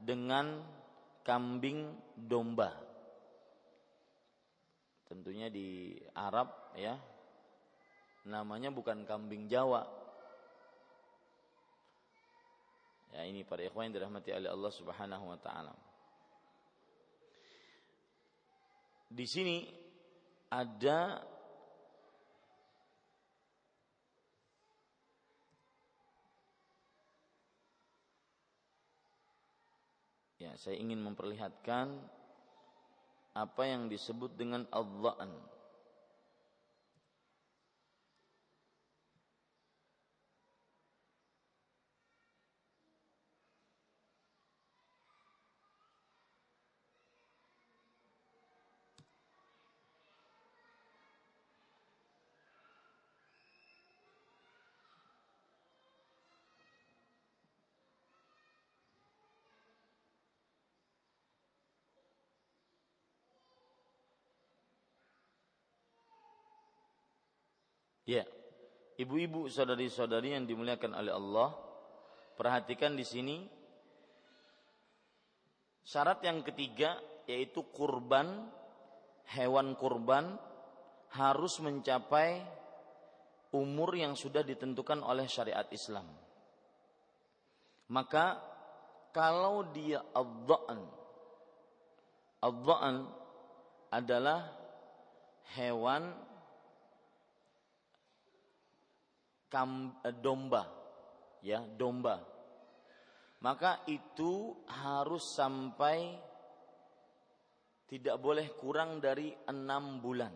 dengan kambing domba. Tentunya di Arab ya, namanya bukan kambing Jawa. Ya, ini para ikhwan yang dirahmati oleh Allah Subhanahu wa taala. Di sini ada ya, saya ingin memperlihatkan apa yang disebut dengan adha'an. Ya, ibu-ibu, saudari-saudari yang dimuliakan oleh Allah, perhatikan di sini syarat yang ketiga, yaitu kurban, hewan kurban harus mencapai umur yang sudah ditentukan oleh syariat Islam. Maka kalau dia adha'an, adha'an adalah hewan domba, ya domba, maka itu harus sampai, tidak boleh kurang dari enam bulan,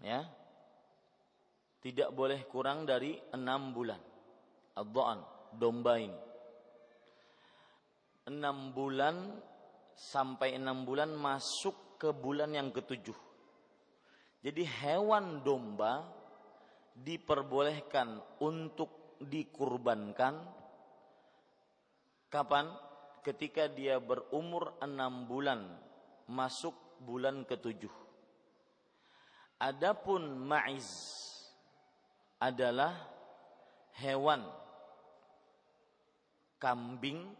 ya, tidak boleh kurang dari enam bulan. Adhan domba ini enam bulan, sampai enam bulan masuk ke bulan yang ketujuh. Jadi hewan domba diperbolehkan untuk dikurbankan kapan? Ketika dia berumur enam bulan masuk bulan ketujuh. Adapun ma'iz adalah hewan kambing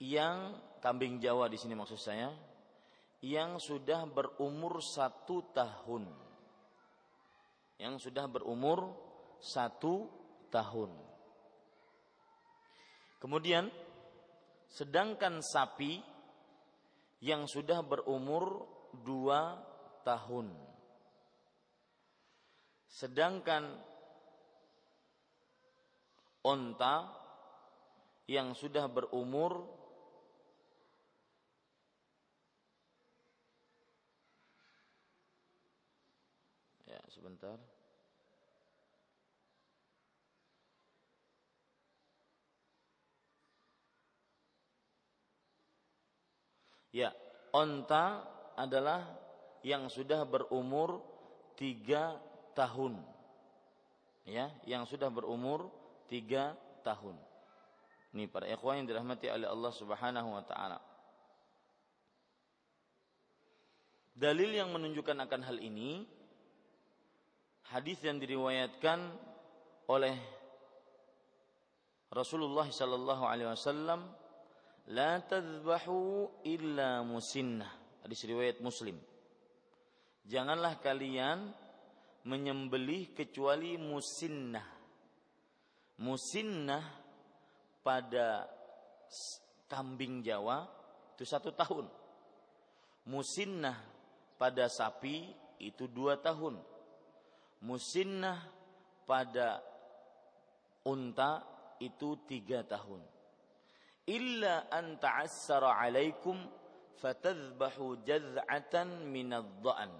yang kambing Jawa di sini maksud saya, yang sudah berumur satu tahun. Yang sudah berumur satu tahun. Kemudian, sedangkan sapi yang sudah berumur dua tahun. Sedangkan onta yang sudah berumur sebentar. Ya, onta adalah yang sudah berumur tiga tahun. Ya, yang sudah berumur tiga tahun. Ini para ikhwan yang dirahmati oleh Allah Subhanahu wa taala. Dalil yang menunjukkan akan hal ini, hadis yang diriwayatkan oleh Rasulullah sallallahu alaihi wasallam, la tadhbahu illa musinnah. Hadis riwayat Muslim. Janganlah kalian menyembelih kecuali musinnah. Musinnah pada kambing Jawa itu satu tahun. Musinnah pada sapi itu dua tahun. Musinnah pada unta itu tiga tahun. Illa an ta'assara alaikum fatadhbahu jaz'atan minadh-dha'n.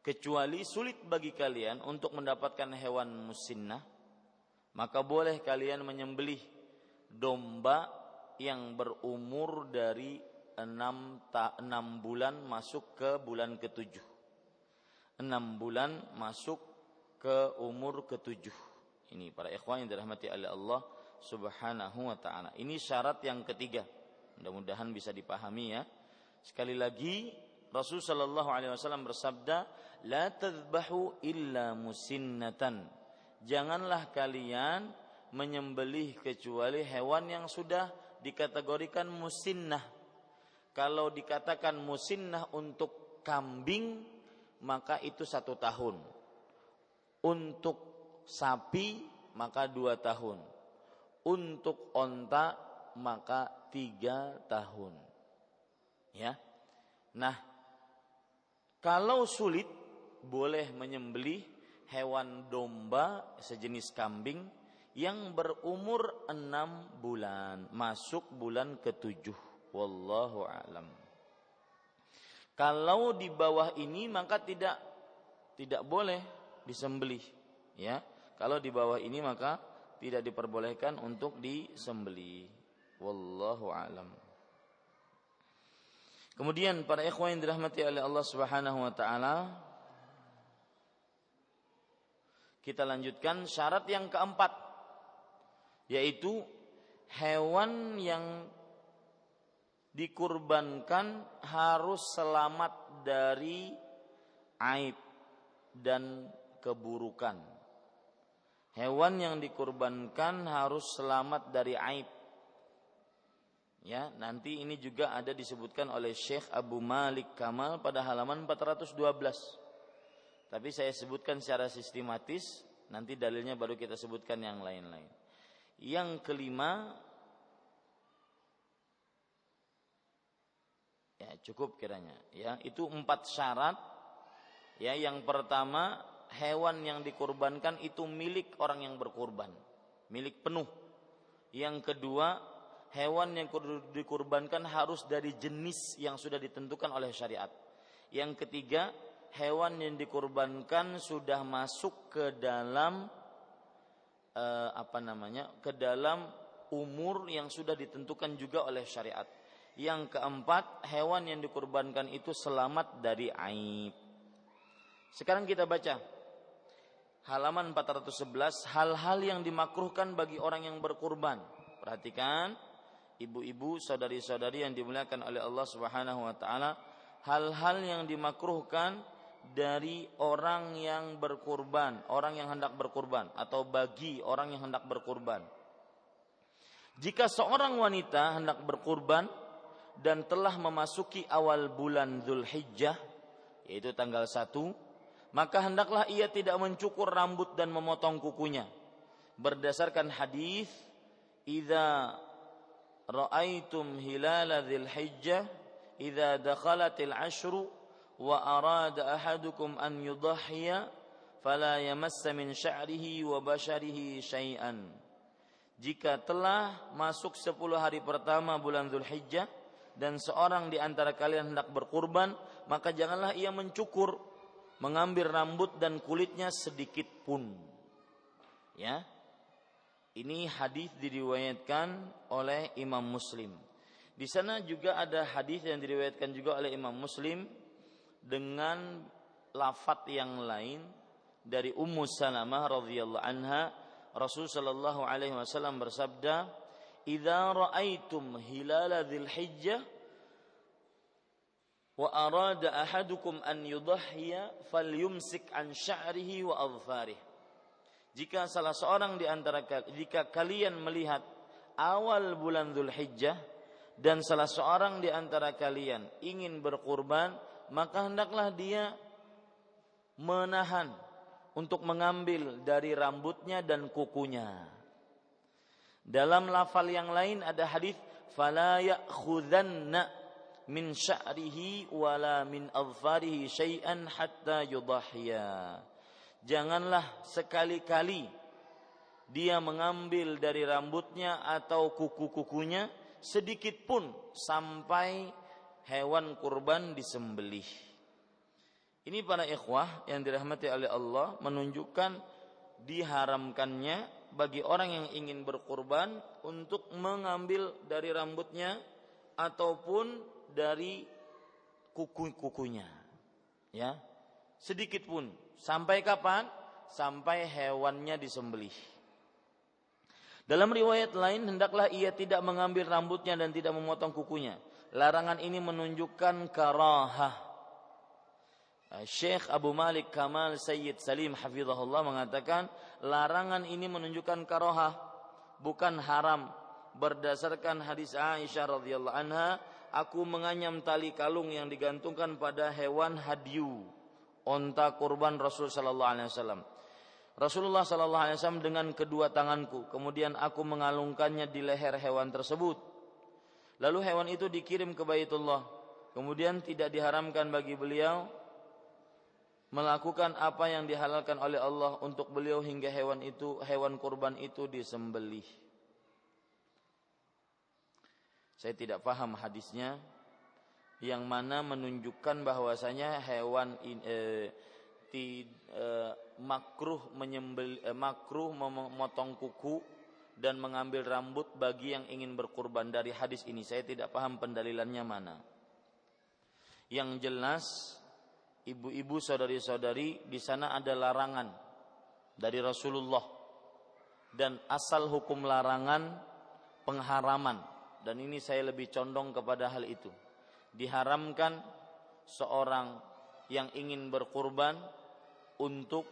Kecuali sulit bagi kalian untuk mendapatkan hewan musinnah, maka boleh kalian menyembelih domba yang berumur dari enam enam bulan masuk ke bulan ketujuh, enam bulan masuk ke umur ketujuh. Ini para ikhwan yang dirahmati oleh Allah Subhanahu wa ta'ala. Ini syarat yang ketiga. Mudah-mudahan bisa dipahami ya. Sekali lagi Rasul sallallahu alaihi wasallam bersabda, la tadhbahu illa musinnatan. Janganlah kalian menyembelih kecuali hewan yang sudah dikategorikan musinnah. Kalau dikatakan musinnah untuk kambing, maka itu satu tahun. Untuk sapi, maka dua tahun. Untuk onta, maka tiga tahun. Ya. Nah, kalau sulit, boleh menyembelih hewan domba sejenis kambing yang berumur enam bulan masuk bulan ketujuh. Wallahu a'lam. Kalau di bawah ini maka tidak tidak boleh disembelih, ya. Kalau di bawah ini maka tidak diperbolehkan untuk disembelih. Wallahu a'lam. Kemudian para ikhwan yang dirahmati oleh Allah Subhanahu wa taala, kita lanjutkan syarat yang keempat, yaitu hewan yang dikurbankan harus selamat dari aib dan keburukan. Hewan yang dikurbankan harus selamat dari aib. Ya, nanti ini juga ada disebutkan oleh Syekh Abu Malik Kamal pada halaman empat ratus dua belas. Tapi saya sebutkan secara sistematis, nanti dalilnya baru kita sebutkan yang lain-lain. Yang kelima, ya cukup kiranya, ya itu empat syarat. Ya, yang pertama, hewan yang dikurbankan itu milik orang yang berkurban, milik penuh. Yang kedua, hewan yang dikurbankan harus dari jenis yang sudah ditentukan oleh syariat. Yang ketiga, hewan yang dikurbankan sudah masuk ke dalam Uh, apa namanya ke dalam umur yang sudah ditentukan juga oleh syariat. Yang keempat, hewan yang dikurbankan itu selamat dari aib. Sekarang kita baca halaman empat ratus sebelas, hal-hal yang dimakruhkan bagi orang yang berkurban. Perhatikan ibu-ibu, saudari-saudari yang dimuliakan oleh Allah Subhanahu wa taala, hal-hal yang dimakruhkan dari orang yang berkurban, orang yang hendak berkurban, atau bagi orang yang hendak berkurban. Jika seorang wanita hendak berkurban dan telah memasuki awal bulan Dzulhijjah, yaitu tanggal satu, maka hendaklah ia tidak mencukur rambut dan memotong kukunya. Berdasarkan hadis, "Idza ra'aitum hilala Dzulhijjah, idza dakhalatil ashru wa arada ahadukum an yudahhiya fala yamassa min sya'rihi wa basharihi syai'an." Jika telah masuk sepuluh hari pertama bulan Dzulhijjah dan seorang di antara kalian hendak berkurban, maka janganlah ia mencukur, mengambil rambut dan kulitnya sedikit pun. Ya. Ini hadis diriwayatkan oleh Imam Muslim. Di sana juga ada hadis yang diriwayatkan juga oleh Imam Muslim dengan lafaz yang lain dari Ummu Salamah radhiyallahu anha. Rasul sallallahu alaihi wasallam bersabda, "Idza ra'aitum hilala Dzulhijjah wa arada ahadukum an yudahhiya falyumsik an sya'rihi wa adfarih. Jika salah seorang di antara jika kalian melihat awal bulan Zulhijjah dan salah seorang di antara kalian ingin berkurban, maka hendaklah dia menahan untuk mengambil dari rambutnya dan kukunya. Dalam lafal yang lain ada hadis fala ya'khudhanna min sya'rihi wala min adfarihi syai'an hatta yudahhiya. Janganlah sekali-kali dia mengambil dari rambutnya atau kuku-kukunya sedikit pun sampai hewan kurban disembelih. Ini para ikhwah yang dirahmati oleh Allah menunjukkan diharamkannya bagi orang yang ingin berkurban untuk mengambil dari rambutnya ataupun dari kuku-kukunya. Ya. Sedikit pun. Sampai kapan? Sampai hewannya disembelih. Dalam riwayat lain, hendaklah ia tidak mengambil rambutnya dan tidak memotong kukunya. Larangan ini menunjukkan karahah. Syekh Abu Malik Kamal Sayyid Salim hafizahullah mengatakan, larangan ini menunjukkan karahah, bukan haram. Berdasarkan hadis Aisyah radhiyallahu anha, aku menganyam tali kalung yang digantungkan pada hewan hadyu, onta kurban Rasul sallallahu alaihi wasallam. Rasulullah sallallahu alaihi wasallam dengan kedua tanganku, kemudian aku mengalungkannya di leher hewan tersebut. Lalu hewan itu dikirim ke Baitullah. Kemudian tidak diharamkan bagi beliau melakukan apa yang dihalalkan oleh Allah untuk beliau hingga hewan itu, hewan kurban itu disembelih. Saya tidak paham hadisnya, yang mana menunjukkan bahwasanya hewan in, eh, tid, eh, makruh menyembel, eh, makruh memotong kuku dan mengambil rambut bagi yang ingin berkurban. Dari hadis ini saya tidak paham pendalilannya mana. Yang jelas ibu-ibu saudari-saudari, di sana ada larangan dari Rasulullah, dan asal hukum larangan pengharaman, dan ini saya lebih condong kepada hal itu. Diharamkan seorang yang ingin berkurban untuk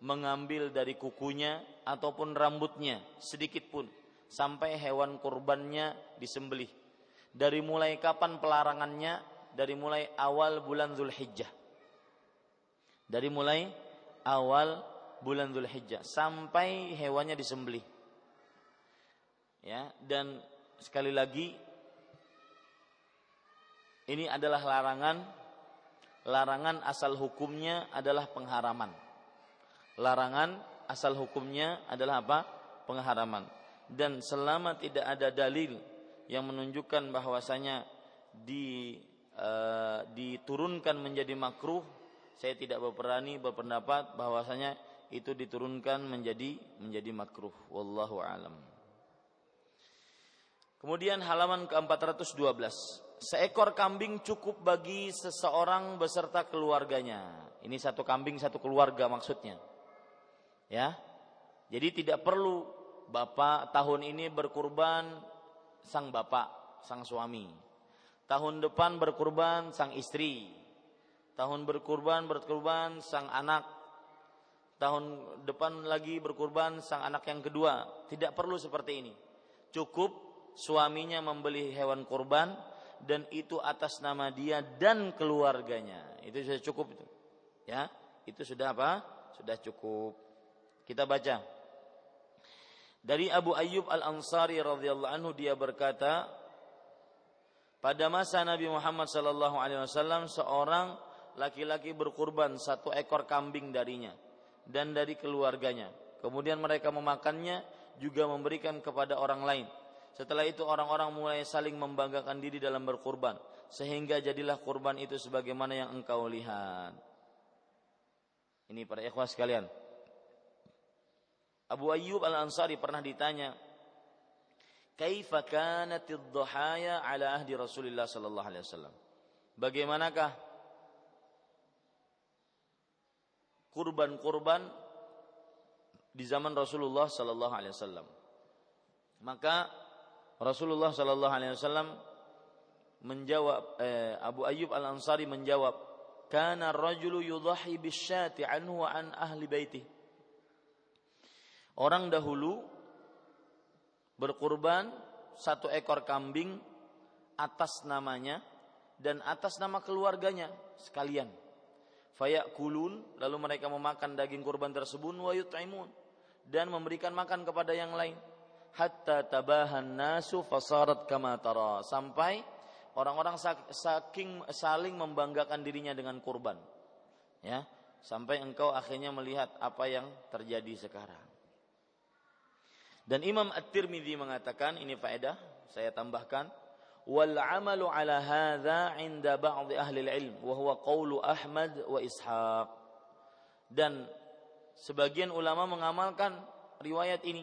mengambil dari kukunya ataupun rambutnya sedikit pun sampai hewan kurbannya disembelih. Dari mulai kapan pelarangannya? Dari mulai awal bulan Zulhijjah. Dari mulai awal bulan Zulhijjah sampai hewannya disembelih. Ya, dan sekali lagi ini adalah larangan. Larangan asal hukumnya adalah pengharaman. Larangan asal hukumnya adalah apa? Pengharaman. Dan selama tidak ada dalil yang menunjukkan bahwasanya di, e, diturunkan menjadi makruh, saya tidak berani berpendapat bahwasanya itu diturunkan menjadi menjadi makruh. Wallahu a'lam. Kemudian halaman ke empat ratus dua belas. Seekor kambing cukup bagi seseorang beserta keluarganya. Ini satu kambing satu keluarga maksudnya. Ya. Jadi tidak perlu bapak tahun ini berkurban sang bapak, sang suami. Tahun depan berkurban sang istri. Tahun berkurban berkurban sang anak. Tahun depan lagi berkurban sang anak yang kedua. Tidak perlu seperti ini. Cukup suaminya membeli hewan kurban, dan itu atas nama dia dan keluarganya. Itu sudah cukup itu. Ya, itu sudah apa? Sudah cukup. Kita baca. Dari Abu Ayyub Al-Ansari radhiyallahu anhu, dia berkata, pada masa Nabi Muhammad sallallahu alaihi wasallam seorang laki-laki berkurban satu ekor kambing darinya dan dari keluarganya. Kemudian mereka memakannya juga memberikan kepada orang lain. Setelah itu orang-orang mulai saling membanggakan diri dalam berkurban, sehingga jadilah kurban itu sebagaimana yang engkau lihat. Ini para ikhwah sekalian. Abu Ayyub Al-Ansari pernah ditanya, "Kaifa kanatid dhahaya ala ahdi Rasulillah sallallahu alaihi wasallam?" Bagaimanakah kurban-kurban di zaman Rasulullah sallallahu alaihi wasallam? Maka Rasulullah sallallahu alaihi wasallam menjawab eh, Abu Ayyub Al-Ansari menjawab, kana ar-rajulu yudhahi bisyati anhu wa an ahli baitih. Orang dahulu berkurban satu ekor kambing atas namanya dan atas nama keluarganya sekalian. Fayakulun, lalu mereka memakan daging kurban tersebut, wa yut'imun, dan memberikan makan kepada yang lain. Hatta tabahan nasu fasarat kama tara, sampai orang-orang saking saling membanggakan dirinya dengan kurban. Ya, sampai engkau akhirnya melihat apa yang terjadi sekarang. Dan Imam At-Tirmidzi mengatakan, ini faedah saya tambahkan, wal amalu ala hadza 'inda ba'd ahli al-'ilm wa huwa qaulu Ahmad wa Ishaq. Dan sebagian ulama mengamalkan riwayat ini,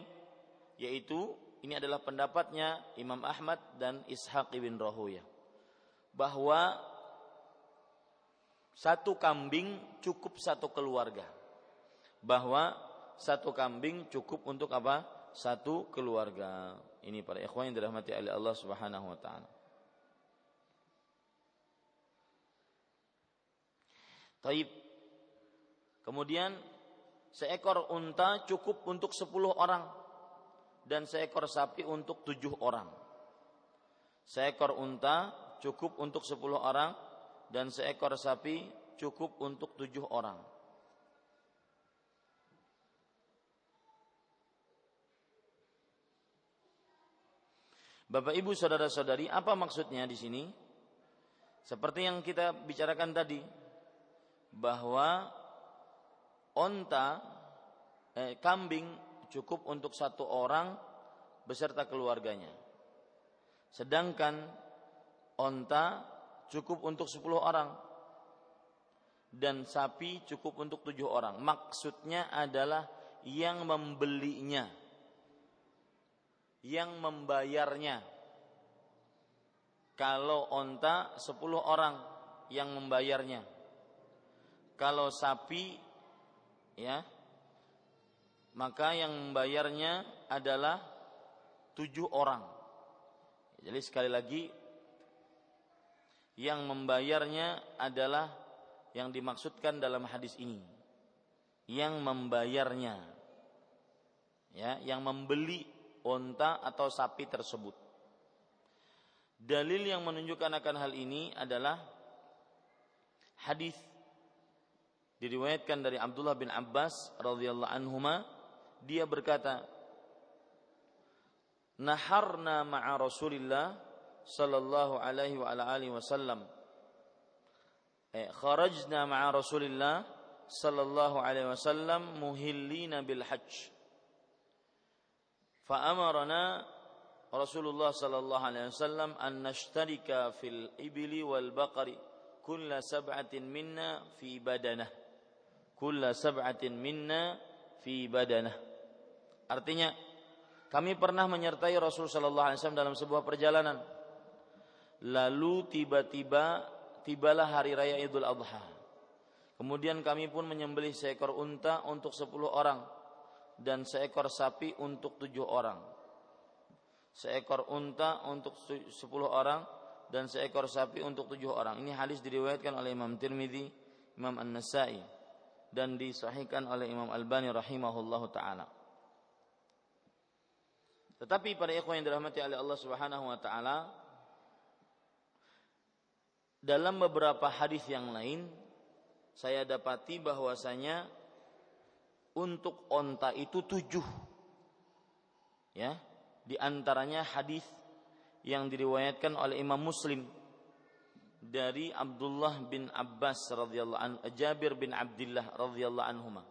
yaitu ini adalah pendapatnya Imam Ahmad dan Ishaq ibn Rahuyah, bahwa satu kambing cukup satu keluarga, bahwa satu kambing cukup untuk apa? Satu keluarga. Ini para ikhwan yang dirahmati oleh Allah Subhanahu wa taala. Taib. Kemudian seekor unta cukup untuk sepuluh orang dan seekor sapi untuk tujuh orang. Seekor unta cukup untuk sepuluh orang dan seekor sapi cukup untuk tujuh orang. Bapak Ibu saudara-saudari, apa maksudnya di sini? Seperti yang kita bicarakan tadi, bahwa onta eh, kambing cukup untuk satu orang beserta keluarganya. Sedangkan onta cukup untuk sepuluh orang dan sapi cukup untuk tujuh orang. Maksudnya adalah yang membelinya, yang membayarnya. Kalau onta sepuluh orang yang membayarnya. Kalau sapi, ya, maka yang membayarnya adalah tujuh orang. Jadi sekali lagi, yang membayarnya adalah yang dimaksudkan dalam hadis ini, yang membayarnya, ya, yang membeli onta atau sapi tersebut. Dalil yang menunjukkan akan hal ini adalah hadis diriwayatkan dari Abdullah bin Abbas radhiyallahu anhuma, dia berkata, "Naharna ma'a Rasulillah sallallahu alaihi wa ala alihi wasallam." Eh, kharajna ma'a Rasulillah sallallahu alaihi wasallam muhillina bil hajj. فأمرنا رسول الله صلى الله عليه وسلم أن نشترك في الإبل والبقر كل سبعة منا في بدنه كل سبعة منا في بدنه. Artinya, kami pernah menyertai Rasul sallallahu alaihi wasallam dalam sebuah perjalanan, lalu tiba-tiba tibalah hari raya Idul Adha, kemudian kami pun menyembelih seekor unta untuk sepuluh orang dan seekor sapi untuk tujuh orang. Seekor unta untuk sepuluh orang dan seekor sapi untuk tujuh orang. Ini hadis diriwayatkan oleh Imam Tirmidzi, Imam An-Nasa'i, dan disahihkan oleh Imam Albani rahimahullahu ta'ala. Tetapi para ikhwan yang dirahmati oleh Allah Subhanahu wa ta'ala, dalam beberapa hadis yang lain saya dapati bahwasanya untuk onta itu tujuh, ya, di antaranya hadis yang diriwayatkan oleh Imam Muslim dari Abdullah bin Abbas radhiyallahu anhu, Jabir bin Abdullah radhiyallahu anhuma.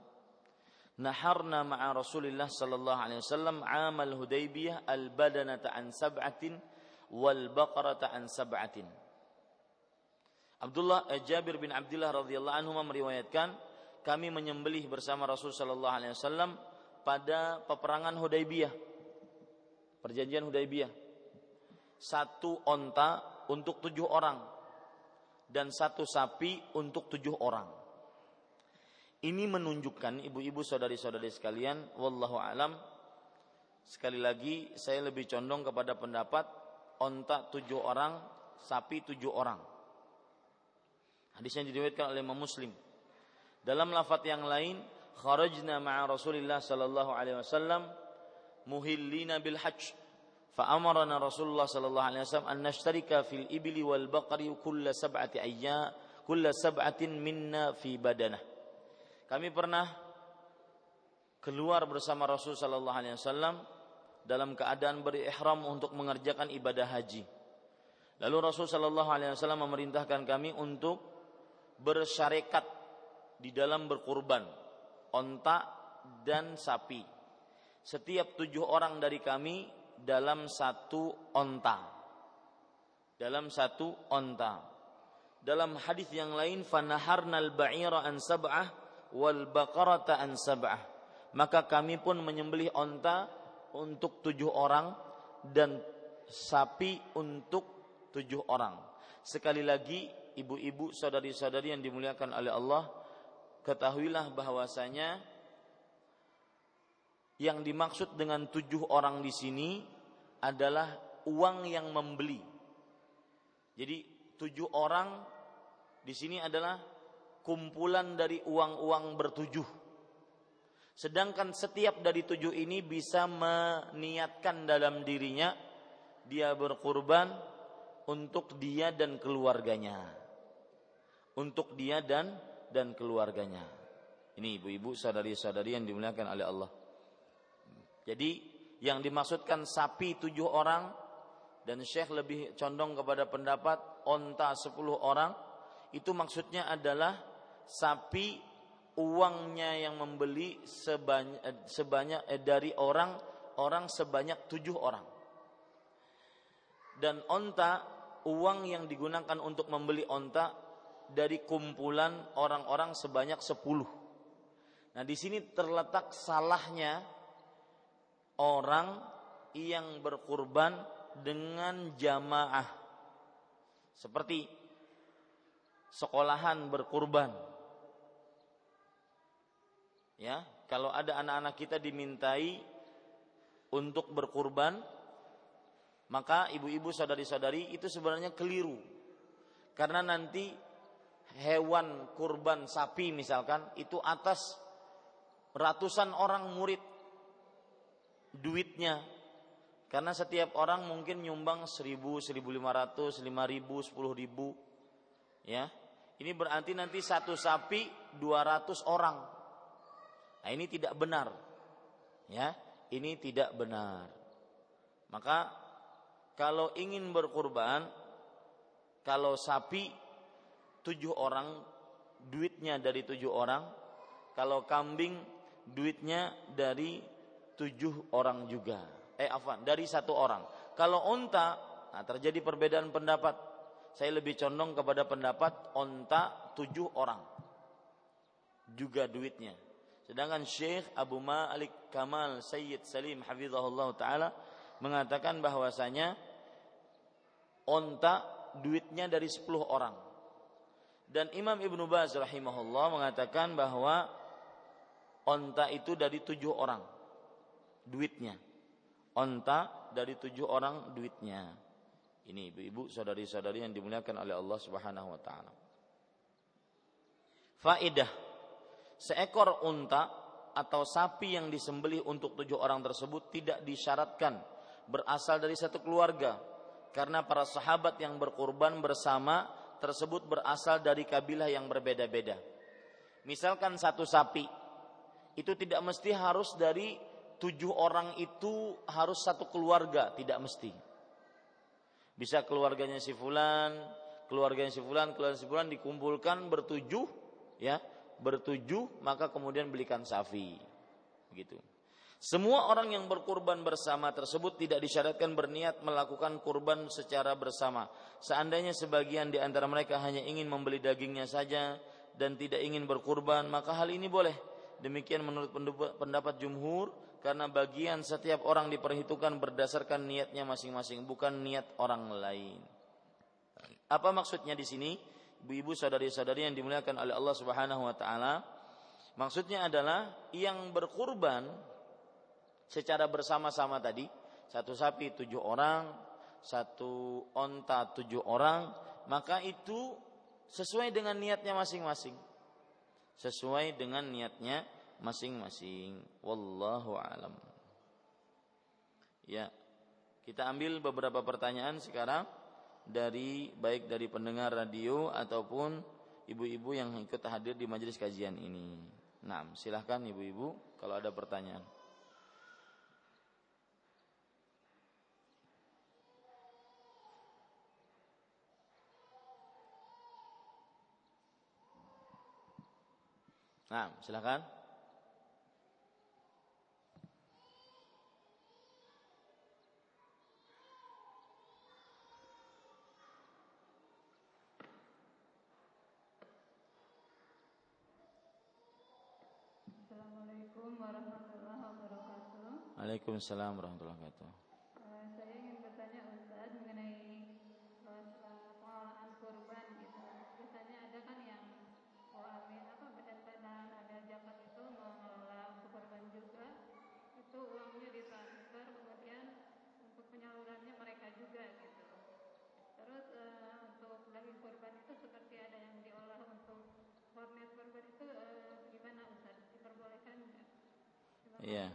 Naharna ma'a Rasulillah sallallahu alaihi wasallam 'amal Hudaybiyah al-badanata an sab'atin wal baqarata an sab'atin. Abdullah Jabir bin Abdullah radhiyallahu anhuma meriwayatkan, kami menyembelih bersama Rasul sallallahu alaihi wasallam pada peperangan Hudaybiyah, perjanjian Hudaybiyah, satu onta untuk tujuh orang dan satu sapi untuk tujuh orang. Ini menunjukkan, ibu-ibu saudari-saudari sekalian, wallahu alam, sekali lagi saya lebih condong kepada pendapat onta tujuh orang, sapi tujuh orang. Hadisnya diriwayatkan oleh Imam Muslim. Dalam lafaz yang lain, kharajna ma'a Rasulillah sallallahu alaihi wasallam muhillina bil hajj. Fa amarna Rasulullah sallallahu alaihi wasallam an nashtarika fil ibli wal baqari kulla sab'ati ayya kulla sab'atin minna fi badanah. Kami pernah keluar bersama Rasul sallallahu alaihi wasallam dalam keadaan berihram untuk mengerjakan ibadah haji. Lalu Rasul sallallahu alaihi wasallam memerintahkan kami untuk bersyarikat di dalam berkurban onta dan sapi. Setiap tujuh orang dari kami dalam satu onta. Dalam satu onta. Dalam hadis yang lain, fanaharnal ba'ira an sab'ah wal baqarata an sab'ah. Maka kami pun menyembelih onta untuk tujuh orang dan sapi untuk tujuh orang. Sekali lagi, ibu-ibu, saudari-saudari yang dimuliakan oleh Allah, ketahuilah bahwasanya yang dimaksud dengan tujuh orang di sini adalah uang yang membeli. Jadi tujuh orang di sini adalah kumpulan dari uang-uang bertujuh. Sedangkan setiap dari tujuh ini bisa meniatkan dalam dirinya dia berkurban untuk dia dan keluarganya. Untuk dia dan dan keluarganya. Ini ibu-ibu, saudari-saudari yang dimuliakan oleh Allah. Jadi yang dimaksudkan sapi tujuh orang, dan Syekh lebih condong kepada pendapat onta sepuluh orang, itu maksudnya adalah sapi uangnya yang membeli sebanyak, sebanyak eh, dari orang orang sebanyak tujuh orang, dan onta uang yang digunakan untuk membeli onta dari kumpulan orang-orang sebanyak sepuluh. Nah, di sini terletak salahnya orang yang berkurban dengan jamaah. Seperti sekolahan berkurban. Ya, kalau ada anak-anak kita dimintai untuk berkurban, maka ibu-ibu, saudari-saudari, itu sebenarnya keliru. Karena nanti hewan kurban sapi misalkan itu atas ratusan orang murid duitnya, karena setiap orang mungkin nyumbang seribu, seribu lima ratus, lima ribu, sepuluh ribu, ya. Ini berarti nanti satu sapi dua ratus orang. Nah, ini tidak benar, ya. Ini tidak benar. Maka kalau ingin berkurban, kalau sapi tujuh orang, duitnya dari tujuh orang. Kalau kambing, duitnya dari tujuh orang juga. Eh, afwan, dari satu orang. Kalau onta, nah terjadi perbedaan pendapat. Saya lebih condong kepada pendapat onta tujuh orang juga duitnya. Sedangkan Syekh Abu Malik Kamal Sayyid Salim hafizahullah ta'ala mengatakan bahwasanya onta duitnya dari sepuluh orang. Dan Imam Ibnu Baz rahimahullah mengatakan bahwa onta itu dari tujuh orang duitnya. Onta dari tujuh orang duitnya. Ini ibu-ibu, saudari-saudari yang dimuliakan oleh Allah Subhanahu wa ta'ala. Faidah. Seekor unta atau sapi yang disembelih untuk tujuh orang tersebut tidak disyaratkan berasal dari satu keluarga. Karena para sahabat yang berkurban bersama tersebut berasal dari kabilah yang berbeda-beda. Misalkan satu sapi itu tidak mesti harus dari tujuh orang itu harus satu keluarga, tidak mesti. Bisa keluarganya si fulan, keluarganya si fulan, keluarganya si fulan dikumpulkan bertujuh, ya, bertujuh, maka kemudian belikan sapi. Begitu. Semua orang yang berkurban bersama tersebut tidak disyaratkan berniat melakukan kurban secara bersama. Seandainya sebagian di antara mereka hanya ingin membeli dagingnya saja dan tidak ingin berkurban, maka hal ini boleh. Demikian menurut pendapat jumhur, karena bagian setiap orang diperhitungkan berdasarkan niatnya masing-masing, bukan niat orang lain. Apa maksudnya di sini, ibu-ibu, saudari-saudari yang dimuliakan oleh Allah Subhanahu wa taala? Maksudnya adalah yang berkurban secara bersama-sama tadi, satu sapi tujuh orang, satu onta tujuh orang, maka itu sesuai dengan niatnya masing-masing. Sesuai dengan niatnya masing-masing. Wallahu a'lam. Ya, kita ambil beberapa pertanyaan sekarang dari baik dari pendengar radio ataupun ibu-ibu yang ikut hadir di majelis kajian ini. Nah, silahkan ibu-ibu kalau ada pertanyaan. Nah, silakan. Assalamualaikum warahmatullahi wabarakatuh. Waalaikumsalam warahmatullahi wabarakatuh. Uh, saya ingin bertanya Ustaz mengenai masalah pengolahan kurban gitu. Biasanya ada kan yang O A B apa badan-badan ada jabat itu mengelola kurban juga. Itu uangnya ditransfer kemudian untuk penyalurannya mereka juga gitu. Terus uh, untuk daging kurban itu seperti ada yang diolah untuk kornet kurban itu uh, gimana Ustaz? Iya.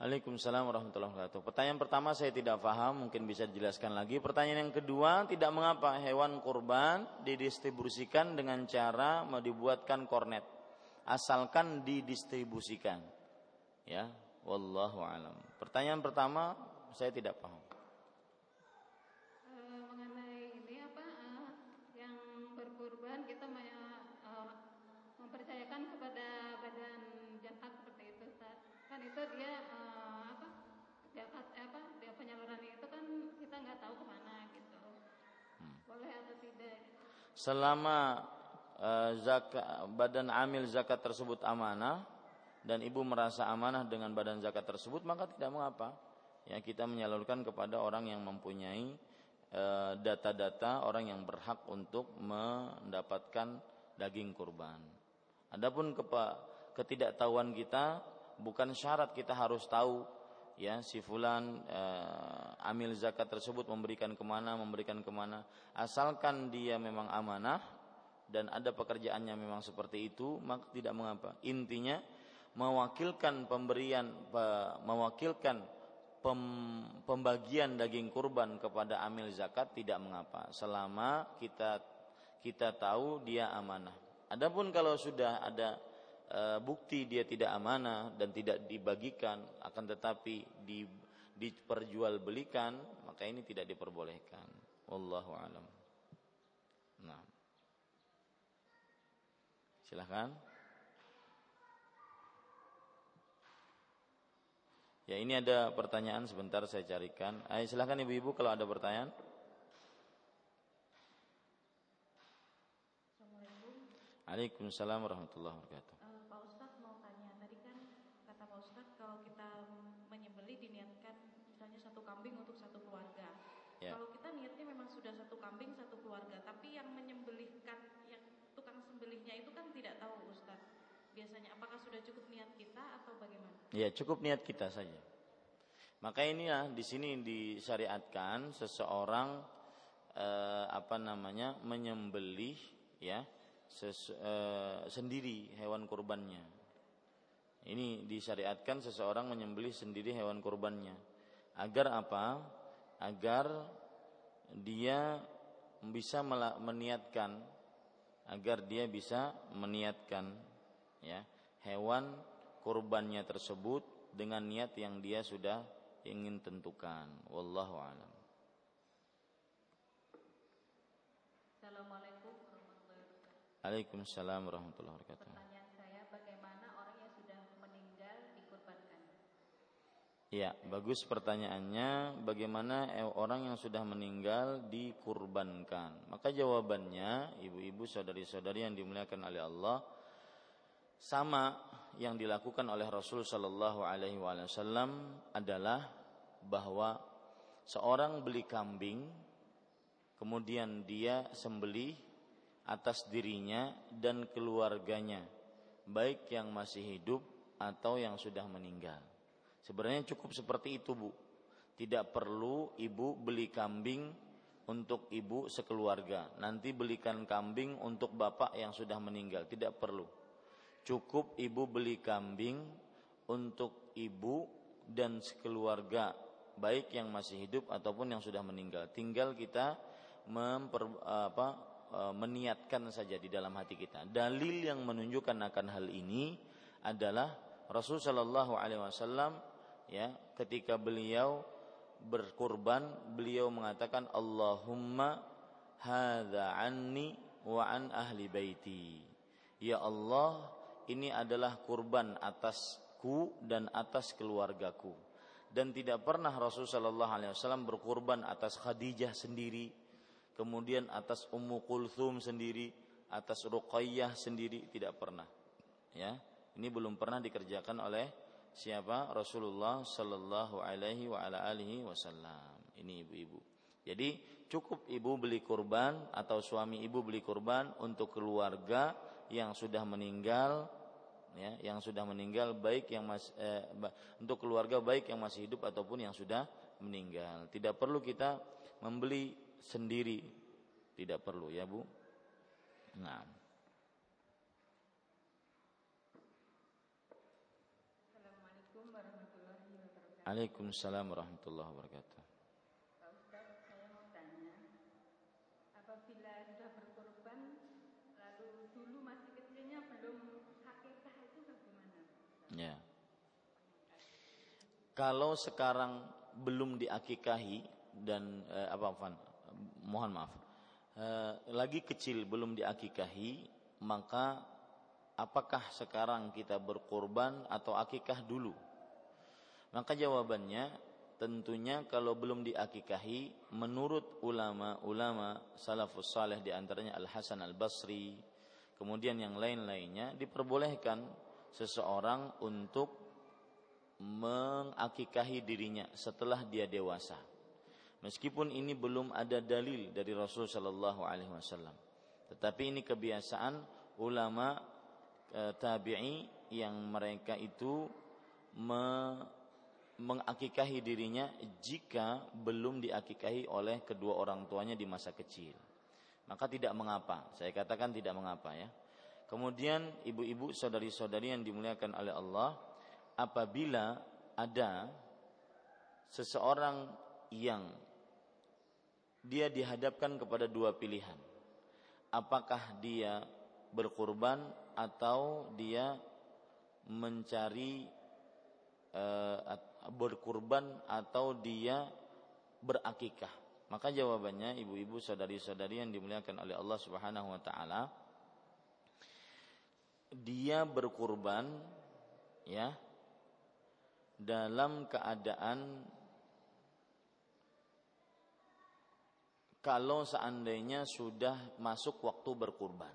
Waalaikumsalam warahmatullahi wabarakatuh. Pertanyaan pertama saya tidak paham, mungkin bisa dijelaskan lagi. Pertanyaan yang kedua, tidak mengapa hewan kurban didistribusikan dengan cara dibuatkan kornet, asalkan didistribusikan. Ya, wallahu alam. Pertanyaan pertama saya tidak paham. E, mengenai ini apa yang berkurban kita mempercayakan kepada badan zakat seperti itu, Ustaz. Kan itu dia uh, apa zakat eh, apa dia penyalurannya itu kan kita nggak tahu kemana gitu. Hmm. Boleh atau tidak? Selama uh, zakat badan amil zakat tersebut amanah dan ibu merasa amanah dengan badan zakat tersebut, maka tidak mengapa ya kita menyalurkan kepada orang yang mempunyai uh, data-data orang yang berhak untuk mendapatkan daging kurban. Adapun ketidaktahuan kita bukan syarat kita harus tahu ya si fulan e, amil zakat tersebut memberikan kemana memberikan kemana asalkan dia memang amanah dan ada pekerjaannya memang seperti itu maka tidak mengapa. Intinya mewakilkan pemberian mewakilkan pem, pembagian daging kurban kepada amil zakat tidak mengapa selama kita kita tahu dia amanah. Adapun kalau sudah ada e, bukti dia tidak amanah dan tidak dibagikan, akan tetapi di, diperjualbelikan, maka ini tidak diperbolehkan. Wallahu a'lam. Nah, silakan. Ya ini ada pertanyaan sebentar saya carikan. Ayo silakan ibu-ibu kalau ada pertanyaan. Waalaikumsalam warahmatullahi wabarakatuh. Uh, Pak Ustadz mau tanya, tadi kan kata Pak Ustadz kalau kita menyembelih diniatkan misalnya satu kambing untuk satu keluarga. Yeah. Kalau kita niatnya memang sudah satu kambing satu keluarga, tapi yang menyembelihkan yang tukang sembelihnya itu kan tidak tahu Ustadz. Biasanya apakah sudah cukup niat kita atau bagaimana? Iya, yeah, cukup niat kita saja. Maka inilah di sini disyariatkan seseorang eh, apa namanya menyembelih ya. Ses, e, sendiri hewan kurbannya. Ini disyariatkan seseorang menyembelih sendiri hewan kurbannya. Agar apa? Agar dia bisa meniatkan, agar dia bisa meniatkan, ya, hewan kurbannya tersebut dengan niat yang dia sudah ingin tentukan. Wallahu a'lam. Assalamualaikum. Waalaikumsalam warahmatullahi wabarakatuh. Pertanyaan saya, bagaimana orang yang sudah meninggal dikurbankan? Ya, bagus pertanyaannya. Bagaimana orang yang sudah meninggal dikurbankan? Maka jawabannya, ibu-ibu, saudari-saudari yang dimuliakan oleh Allah, sama yang dilakukan oleh Rasul Sallallahu Alaihi Wasallam adalah bahwa seorang beli kambing, kemudian dia sembelih atas dirinya dan keluarganya, baik yang masih hidup atau yang sudah meninggal. Sebenarnya cukup seperti itu, Bu. Tidak perlu ibu beli kambing untuk ibu sekeluarga. Nanti belikan kambing untuk bapak yang sudah meninggal. Tidak perlu. Cukup ibu beli kambing untuk ibu dan sekeluarga, baik yang masih hidup ataupun yang sudah meninggal. Tinggal kita memper, apa, meniatkan saja di dalam hati kita. Dalil yang menunjukkan akan hal ini adalah Rasul sallallahu alaihi wasallam, ya, ketika beliau berkurban, beliau mengatakan Allahumma hadza anni wa an ahli baiti. Ya Allah, ini adalah kurban atasku dan atas keluargaku. Dan tidak pernah Rasul sallallahu alaihi wasallam berkurban atas Khadijah sendiri, kemudian atas Ummu Kulthum sendiri, atas Ruqayyah sendiri, tidak pernah. Ya, ini belum pernah dikerjakan oleh siapa? Rasulullah sallallahu alaihi wa ala alihi wasallam. Ini ibu-ibu. Jadi cukup ibu beli kurban atau suami ibu beli kurban untuk keluarga yang sudah meninggal, ya, yang sudah meninggal, baik yang mas, eh, untuk keluarga baik yang masih hidup ataupun yang sudah meninggal. Tidak perlu kita membeli sendiri, tidak perlu, ya Bu. Nah. Assalamualaikum warahmatullahi wabarakatuh. Waalaikumsalam warahmatullahi wabarakatuh. Ya. Kalau sekarang belum diakikahi dan eh, apa Fan, mohon maaf, eh, lagi kecil belum diakikahi, maka apakah sekarang kita berkurban atau akikah dulu? Maka jawabannya tentunya kalau belum diakikahi, menurut ulama-ulama salafus saleh diantaranya Al Hasan Al Basri, kemudian yang lain-lainnya, diperbolehkan seseorang untuk mengakikahi dirinya setelah dia dewasa, meskipun ini belum ada dalil dari Rasul sallallahu alaihi wasallam. Tetapi ini kebiasaan ulama e, tabi'i yang mereka itu me, mengakikahi dirinya jika belum diakikahi oleh kedua orang tuanya di masa kecil. Maka tidak mengapa. Saya katakan tidak mengapa, ya. Kemudian ibu-ibu, saudari-saudari yang dimuliakan oleh Allah, apabila ada seseorang yang dia dihadapkan kepada dua pilihan, apakah dia berkurban atau dia mencari e, berkurban atau dia berakikah, maka jawabannya ibu-ibu, saudari-saudari yang dimuliakan oleh Allah Subhanahu wa taala, dia berkurban, ya, dalam keadaan kalau seandainya sudah masuk waktu berkurban.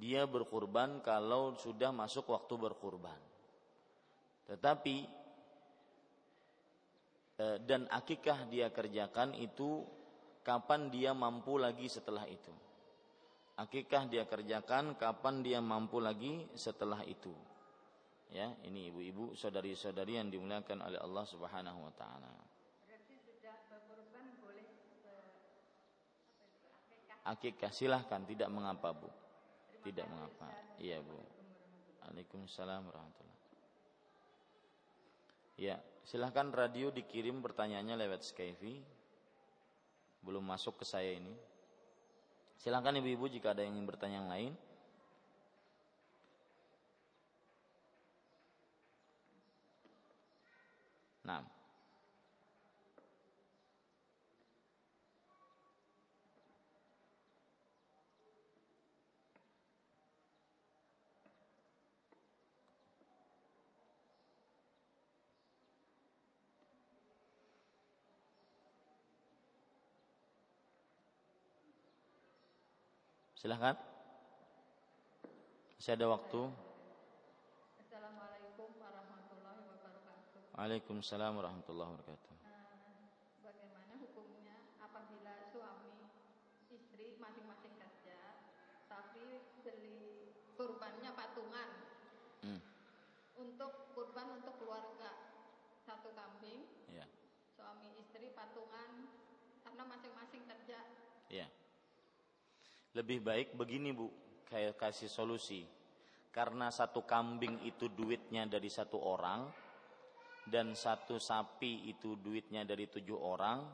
Dia berkurban kalau sudah masuk waktu berkurban. Tetapi dan akikah dia kerjakan itu kapan dia mampu lagi setelah itu. Akikah dia kerjakan kapan dia mampu lagi setelah itu. Ya, ini ibu-ibu, saudari-saudari yang dimuliakan oleh Allah Subhanahu wa taala. Berarti sudah berkorban boleh akikah, silahkan, tidak mengapa, Bu. Tidak mengapa. Iya, Bu. Waalaikumsalam warahmatullahi. Ya, silahkan radio dikirim pertanyaannya lewat Skype. Belum masuk ke saya ini. Silakan ibu-ibu jika ada yang ingin bertanya yang lain. Nah. Silahkan, masih ada waktu. Assalamualaikum warahmatullahi wabarakatuh. Waalaikumsalam warahmatullahi wabarakatuh. Bagaimana hukumnya apabila suami istri masing-masing kerja, tapi beli kurbannya patungan? Hmm. Untuk kurban untuk keluarga satu kambing. Iya. istri patungan karena masing-masing kerja. Iya. Lebih baik begini Bu, kayak kasih solusi. Karena satu kambing itu duitnya dari satu orang, dan satu sapi itu duitnya dari tujuh orang,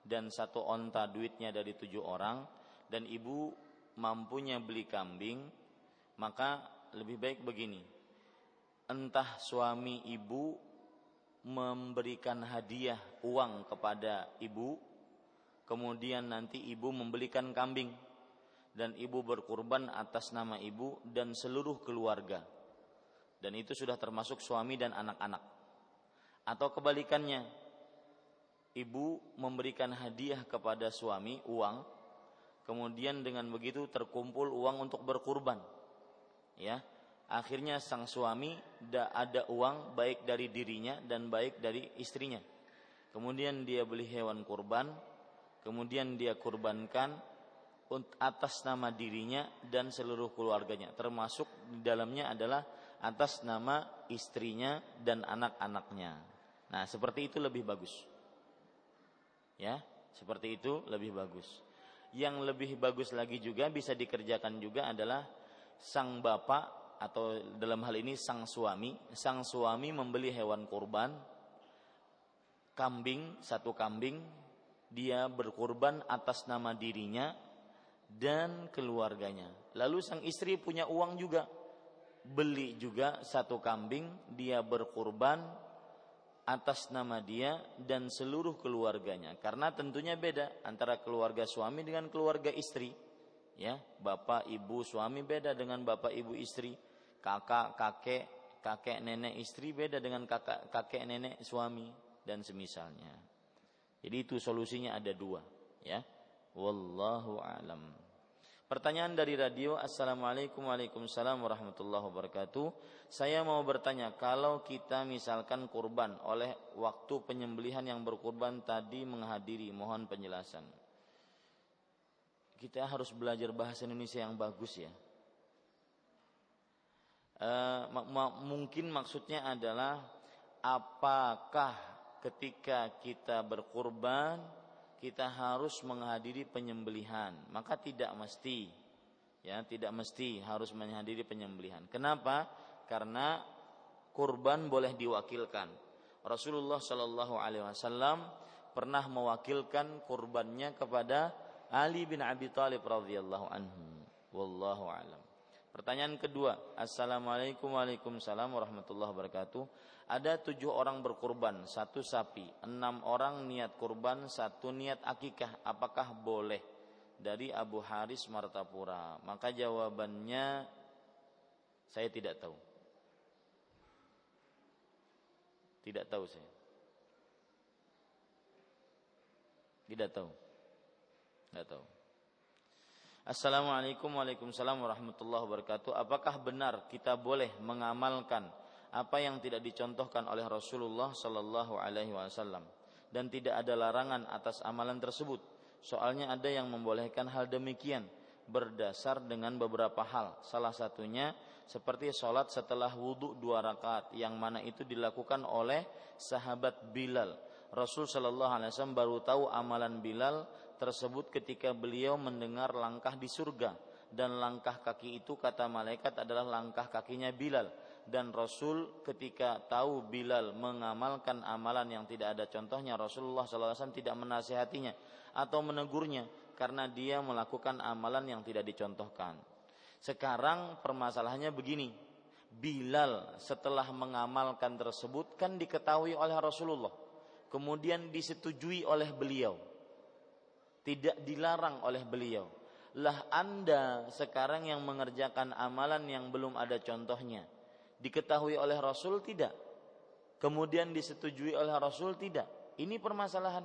dan satu onta duitnya dari tujuh orang, dan ibu mampunya beli kambing, maka lebih baik begini. Entah suami ibu memberikan hadiah uang kepada ibu, kemudian nanti ibu membelikan kambing, dan ibu berkurban atas nama ibu dan seluruh keluarga, dan itu sudah termasuk suami dan anak-anak. Atau kebalikannya, ibu memberikan hadiah kepada suami uang, kemudian dengan begitu terkumpul uang untuk berkurban, ya. Akhirnya sang suami ada uang baik dari dirinya dan baik dari istrinya. Kemudian dia beli hewan kurban, kemudian dia kurbankan atas nama dirinya dan seluruh keluarganya. Termasuk di dalamnya adalah atas nama istrinya dan anak-anaknya. Nah, seperti itu lebih bagus. Ya, seperti itu lebih bagus. Yang lebih bagus lagi juga bisa dikerjakan juga adalah sang bapak, atau dalam hal ini sang suami, sang suami membeli hewan kurban, kambing, satu kambing, dia berkurban atas nama dirinya dan keluarganya. Lalu sang istri punya uang juga, beli juga satu kambing, dia berkurban atas nama dia dan seluruh keluarganya. Karena tentunya beda antara keluarga suami dengan keluarga istri. Ya, bapak, ibu, suami beda dengan bapak, ibu, istri. Kakak, kakek, kakek, nenek, istri beda dengan kakak, kakek, nenek, suami, dan semisalnya. Jadi itu solusinya ada dua, ya. Wallahu a'lam. Pertanyaan dari radio. Assalamualaikum waalaikumsalam warahmatullahi wabarakatuh. Saya mau bertanya, kalau kita misalkan kurban oleh waktu penyembelihan yang berkurban tadi menghadiri, mohon penjelasan. Kita harus belajar bahasa Indonesia yang bagus, ya. E, ma- ma- mungkin maksudnya adalah, apakah ketika kita berkurban kita harus menghadiri penyembelihan? Maka tidak mesti, ya, tidak mesti harus menghadiri penyembelihan. Kenapa? Karena kurban boleh diwakilkan. Rasulullah Shallallahu Alaihi Wasallam pernah mewakilkan kurbannya kepada Ali bin Abi Thalib radhiyallahu anhu. Wallahu a'lam. Pertanyaan kedua. Assalamualaikum waalaikumsalam warahmatullahi wabarakatuh. Ada tujuh orang berkurban, satu sapi, enam orang niat kurban, satu niat akikah. Apakah boleh? Dari Abu Haris Martapura. Maka jawabannya saya tidak tahu. Tidak tahu saya. Tidak tahu. Tidak tahu. Assalamualaikum waalaikumsalam warahmatullahi wabarakatuh. Apakah benar kita boleh mengamalkan apa yang tidak dicontohkan oleh Rasulullah Sallallahu Alaihi Wasallam, dan tidak ada larangan atas amalan tersebut? Soalnya ada yang membolehkan hal demikian berdasar dengan beberapa hal. Salah satunya seperti sholat setelah wudhu dua rakaat, yang mana itu dilakukan oleh sahabat Bilal. Rasul Sallallahu Alaihi Wasallam baru tahu amalan Bilal tersebut ketika beliau mendengar langkah di surga, dan langkah kaki itu kata malaikat adalah langkah kakinya Bilal. Dan Rasul ketika tahu Bilal mengamalkan amalan yang tidak ada contohnya, Rasulullah shallallahu alaihi wasallam tidak menasihatinya atau menegurnya karena dia melakukan amalan yang tidak dicontohkan. Sekarang permasalahannya begini, Bilal setelah mengamalkan tersebut kan diketahui oleh Rasulullah, kemudian disetujui oleh beliau, tidak dilarang oleh beliau. Lah Anda sekarang yang mengerjakan amalan yang belum ada contohnya, diketahui oleh Rasul tidak, kemudian disetujui oleh Rasul tidak. Ini permasalahan.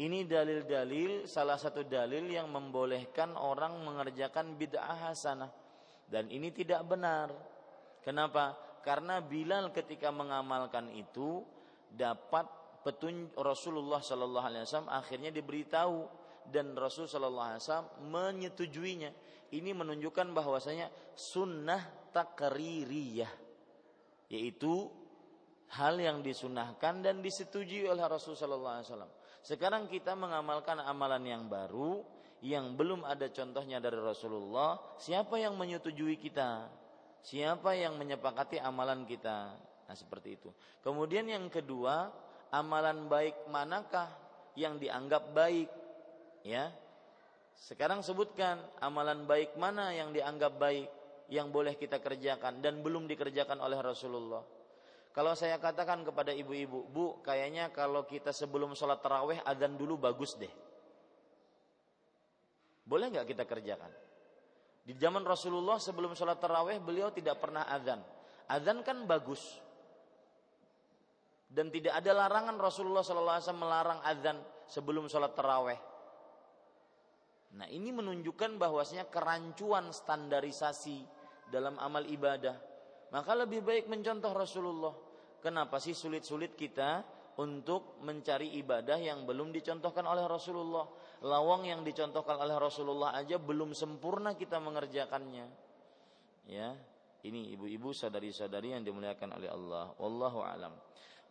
Ini dalil-dalil, salah satu dalil yang membolehkan orang mengerjakan bid'ah hasanah, dan ini tidak benar. Kenapa? Karena Bilal ketika mengamalkan itu dapat petunjuk Rasulullah Sallallahu Alaihi Wasallam, akhirnya diberitahu dan Rasul Sallallahu Alaihi Wasallam menyetujuinya. Ini menunjukkan bahwasanya sunnah takririyah, yaitu hal yang disunahkan dan disetujui oleh Rasulullah sallallahu alaihi wasallam. Sekarang kita mengamalkan amalan yang baru yang belum ada contohnya dari Rasulullah. Siapa yang menyetujui kita? Siapa yang menyepakati amalan kita? Nah, seperti itu. Kemudian yang kedua, amalan baik manakah yang dianggap baik? Ya. Sekarang sebutkan amalan baik mana yang dianggap baik, yang boleh kita kerjakan dan belum dikerjakan oleh Rasulullah. Kalau saya katakan kepada ibu-ibu, "Bu, kayaknya kalau kita sebelum sholat tarawih adzan dulu bagus deh." Boleh nggak kita kerjakan? Di zaman Rasulullah sebelum sholat tarawih beliau tidak pernah adzan. Adzan kan bagus. Dan tidak ada larangan Rasulullah sallallahu alaihi wasallam melarang adzan sebelum sholat tarawih. Nah, ini menunjukkan bahwasanya kerancuan standarisasi dalam amal ibadah. Maka lebih baik mencontoh Rasulullah. Kenapa sih sulit-sulit kita untuk mencari ibadah yang belum dicontohkan oleh Rasulullah? Lawang yang dicontohkan oleh Rasulullah aja belum sempurna kita mengerjakannya. Ya, ini ibu-ibu, saudari-saudari yang dimuliakan oleh Allah. Wallahu alam.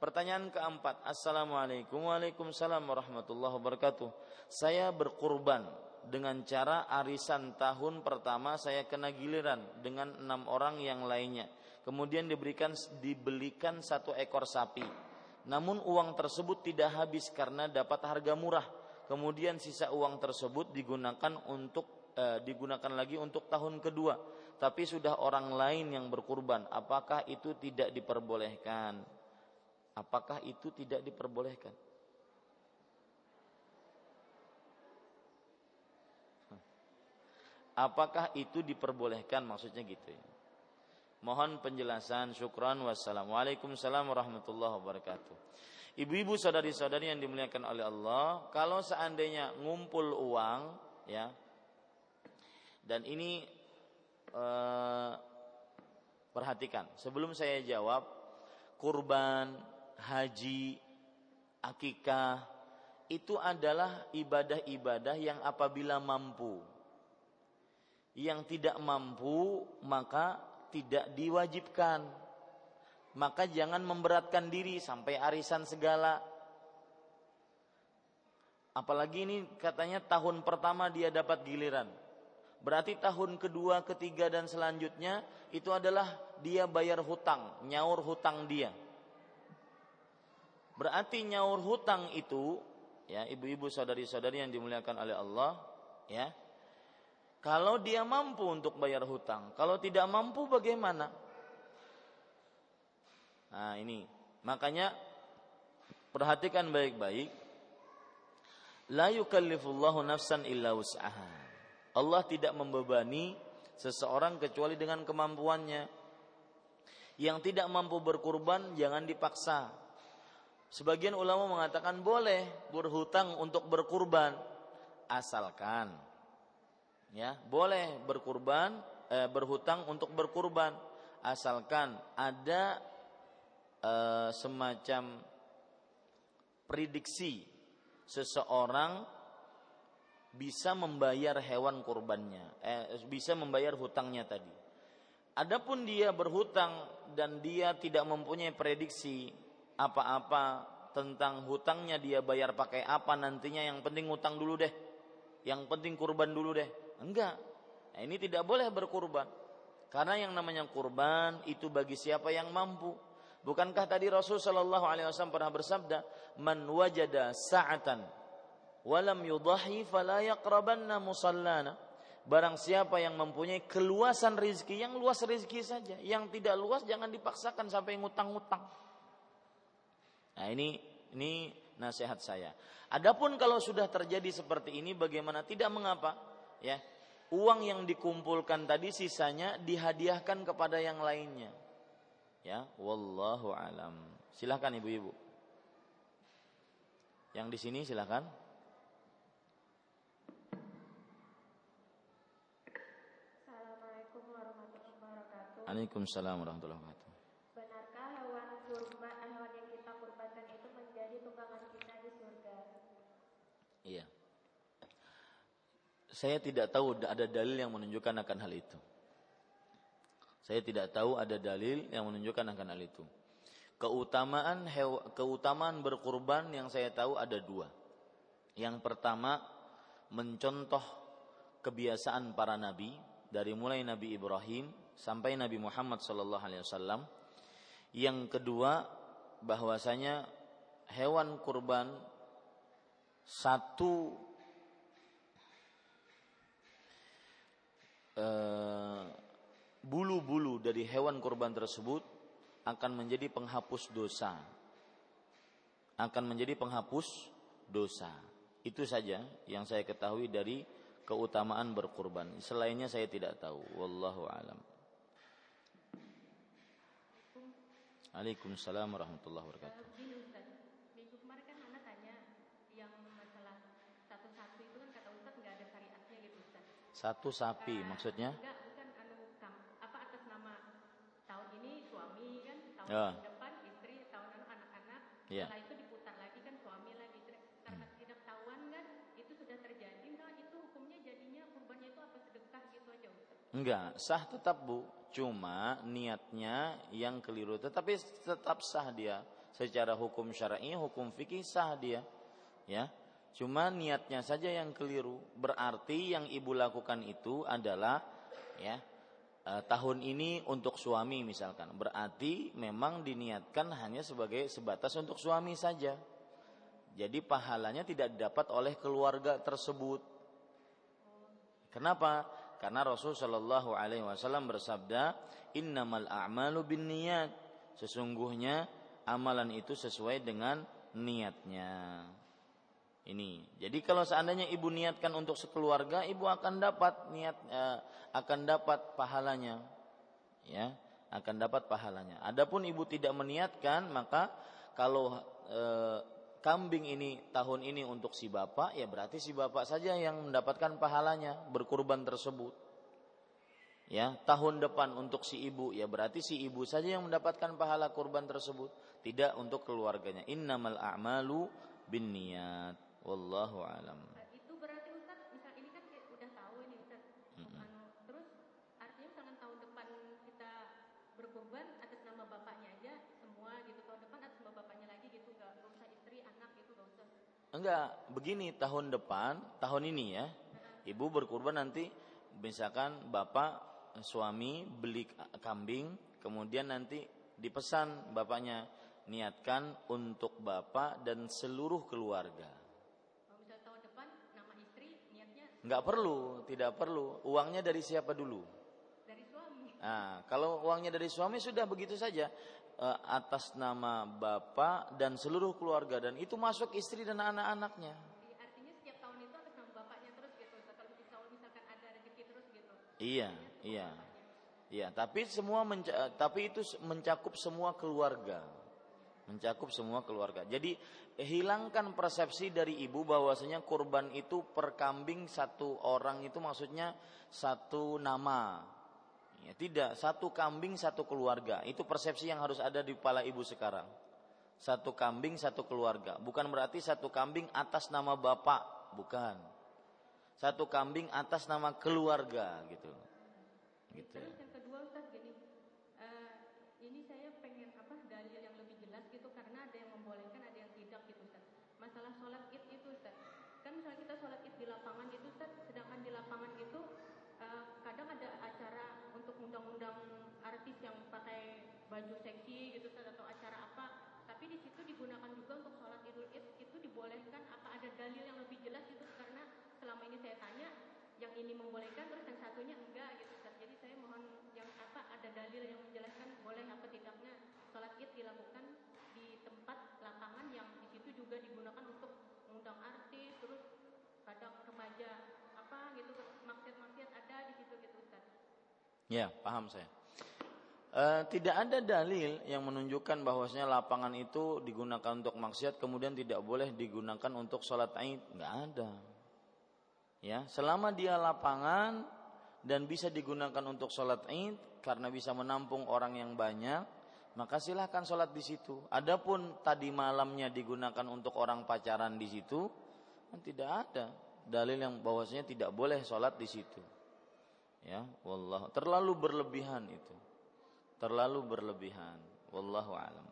Pertanyaan keempat. Assalamualaikum waalaikumsalam warahmatullahi wabarakatuh. Saya berkurban dengan cara arisan tahun pertama saya kena giliran dengan enam orang yang lainnya. Kemudian diberikan dibelikan satu ekor sapi. Namun uang tersebut tidak habis karena dapat harga murah. Kemudian sisa uang tersebut digunakan untuk eh, digunakan lagi untuk tahun kedua. Tapi sudah orang lain yang berkurban. Apakah itu tidak diperbolehkan? Apakah itu tidak diperbolehkan? Apakah itu diperbolehkan? Maksudnya gitu ya. Mohon penjelasan. Syukran. Wassalamualaikum warahmatullahi wabarakatuh. Ibu-ibu, saudari-saudari yang dimuliakan oleh Allah, kalau seandainya ngumpul uang, ya, dan ini eh, perhatikan. Sebelum saya jawab, kurban, haji, akikah, itu adalah ibadah-ibadah yang apabila mampu. Yang tidak mampu maka tidak diwajibkan. Maka jangan memberatkan diri sampai arisan segala. Apalagi ini katanya tahun pertama dia dapat giliran. Berarti tahun kedua, ketiga dan selanjutnya itu adalah dia bayar hutang, nyaur hutang dia. Berarti nyaur hutang itu, ya ibu-ibu, saudari-saudari yang dimuliakan oleh Allah, ya. Kalau dia mampu untuk bayar hutang, kalau tidak mampu bagaimana? Nah ini, makanya perhatikan baik-baik. La yukallifullahu nafsan illa wus'aha. Allah tidak membebani seseorang kecuali dengan kemampuannya. Yang tidak mampu berkurban jangan dipaksa. Sebagian ulama mengatakan boleh berhutang untuk berkurban, asalkan, ya, boleh berkurban eh, berhutang untuk berkurban asalkan ada eh, semacam prediksi seseorang bisa membayar hewan kurbannya, eh, bisa membayar hutangnya tadi. Adapun dia berhutang dan dia tidak mempunyai prediksi apa-apa tentang hutangnya, dia bayar pakai apa nantinya, yang penting hutang dulu deh, yang penting kurban dulu deh. Enggak, nah, ini tidak boleh berkurban. Karena yang namanya kurban itu bagi siapa yang mampu. Bukankah tadi Rasul sallallahu alaihi wasallam pernah bersabda, "Man wajada sa'atan walam yudhahi fala yaqrabanna musallana." Barang siapa yang mempunyai keluasan rezeki, yang luas rezeki saja, yang tidak luas jangan dipaksakan sampai ngutang-ngutang. Nah, ini ini nasihat saya. Adapun kalau sudah terjadi seperti ini bagaimana? Tidak mengapa. Ya, uang yang dikumpulkan tadi sisanya dihadiahkan kepada yang lainnya. Ya, wallahu alam. Silakan ibu-ibu. Yang di sini silakan. Assalamualaikum warahmatullahi wabarakatuh. Waalaikumsalam warahmatullahi wabarakatuh. Benarkah hewan kurban, hewan yang kita kurbankan itu menjadi tunggangan kita di surga? Iya. Saya tidak tahu ada dalil yang menunjukkan akan hal itu. Saya tidak tahu ada dalil yang menunjukkan akan hal itu. Keutamaan hewa, keutamaan berkurban yang saya tahu ada dua. Yang pertama, mencontoh kebiasaan para nabi, dari mulai Nabi Ibrahim sampai Nabi Muhammad sallallahu alaihi wasallam. Yang kedua, bahwasanya hewan kurban satu eh, bulu-bulu dari hewan kurban tersebut akan menjadi penghapus dosa. Akan menjadi penghapus dosa. Itu saja yang saya ketahui dari keutamaan berkurban. Selainnya saya tidak tahu. Wallahu a'lam. Waalaikumsalam warahmatullahi wabarakatuh. Minggu kemarin kan Ana tanya yang masalah satu sapi itu kan kata Ustaz enggak ada syariatnya gitu Ustaz. Satu sapi maksudnya? Ya. Depan istri, tahunan anak-anak, ya. Setelah itu diputar lagi kan suami lagi, karena tidak tahuan kan itu sudah terjadi, nah itu hukumnya jadinya kurbannya itu apa sedekah gitu aja Ustaz? Enggak, sah tetap Bu, cuma niatnya yang keliru, tetapi tetap sah dia, secara hukum syar'i, hukum fikih sah dia, ya. Cuma niatnya saja yang keliru, berarti yang ibu lakukan itu adalah, ya. Tahun ini untuk suami misalkan, berarti memang diniatkan hanya sebagai sebatas untuk suami saja. Jadi pahalanya tidak didapat oleh keluarga tersebut. Kenapa? Karena Rasul Shallallahu Alaihi Wasallam bersabda, Innamal a'malu binniyat. Sesungguhnya amalan itu sesuai dengan niatnya. Ini. Jadi kalau seandainya ibu niatkan untuk sekeluarga, ibu akan dapat niat eh, akan dapat pahalanya. Ya, akan dapat pahalanya. Adapun ibu tidak meniatkan, maka kalau eh, kambing ini tahun ini untuk si bapak, ya berarti si bapak saja yang mendapatkan pahalanya berkurban tersebut. Ya, tahun depan untuk si ibu, ya berarti si ibu saja yang mendapatkan pahala kurban tersebut, tidak untuk keluarganya. Innamal a'malu binniyat. Wallahu alam. Itu berarti Ustaz, misal ini kan udah tahu ini Ustaz. Mm-hmm. Terus artinya misalkan tahun depan kita berkorban atas nama bapaknya aja semua gitu, tahun depan atas nama bapaknya lagi gitu, enggak usah istri, anak gitu enggak usah. Enggak, begini tahun depan, tahun ini ya. Mm-hmm. Ibu berkorban nanti misalkan bapak suami beli kambing, kemudian nanti dipesan bapaknya, niatkan untuk bapak dan seluruh keluarga. Kalau tahun depan nama istri niatnya? Enggak perlu, tidak perlu. Uangnya dari siapa dulu? Dari suami. Nah, kalau uangnya dari suami sudah begitu saja, e, atas nama bapak dan seluruh keluarga, dan itu masuk istri dan anak-anaknya. Artinya setiap tahun itu atas nama bapaknya terus gitu. Kalau misalkan ada rezeki terus gitu. Iya, iya. Iya, tapi semua menca- tapi itu mencakup semua keluarga. Mencakup semua keluarga. Jadi hilangkan persepsi dari ibu bahwasanya kurban itu per kambing satu orang, itu maksudnya satu nama. Ya, tidak, satu kambing satu keluarga. Itu persepsi yang harus ada di kepala ibu sekarang. Satu kambing satu keluarga. Bukan berarti satu kambing atas nama bapak, bukan. Satu kambing atas nama keluarga gitu. Gitu. Terus yang kedua Ustaz gini. Uh, ini saya pengen apa dalil yang lebih gitu, karena ada yang membolehkan ada yang tidak gitu Ustaz. Masalah sholat id itu Ustaz, kan misalnya kita sholat id di lapangan itu Ustaz, sedangkan di lapangan itu uh, kadang ada acara untuk undang-undang artis yang pakai baju seksi gitu Ustaz, atau acara apa, tapi di situ digunakan juga untuk sholat idul id, itu dibolehkan, apa ada dalil yang lebih jelas gitu? Karena selama ini saya tanya yang ini membolehkan terus yang satunya enggak gitu Ustaz, jadi saya mohon yang apa ada dalil yang menjelaskan boleh apa tidaknya sholat id dilakukan di tempat lapangan yang di situ juga digunakan untuk mengundang artis, terus kadang remaja apa gitu, maksiat-maksiat ada di situ gitu Ustaz. Ya, paham saya. E, tidak ada dalil yang menunjukkan bahwasanya lapangan itu digunakan untuk maksiat kemudian tidak boleh digunakan untuk sholat Id, enggak ada. Ya, selama dia lapangan dan bisa digunakan untuk sholat Id karena bisa menampung orang yang banyak, maka silahkan sholat di situ. Adapun tadi malamnya digunakan untuk orang pacaran di situ, kan tidak ada dalil yang bahwasanya tidak boleh sholat di situ. Ya, wallah, terlalu berlebihan itu, terlalu berlebihan. Wallahu a'lam.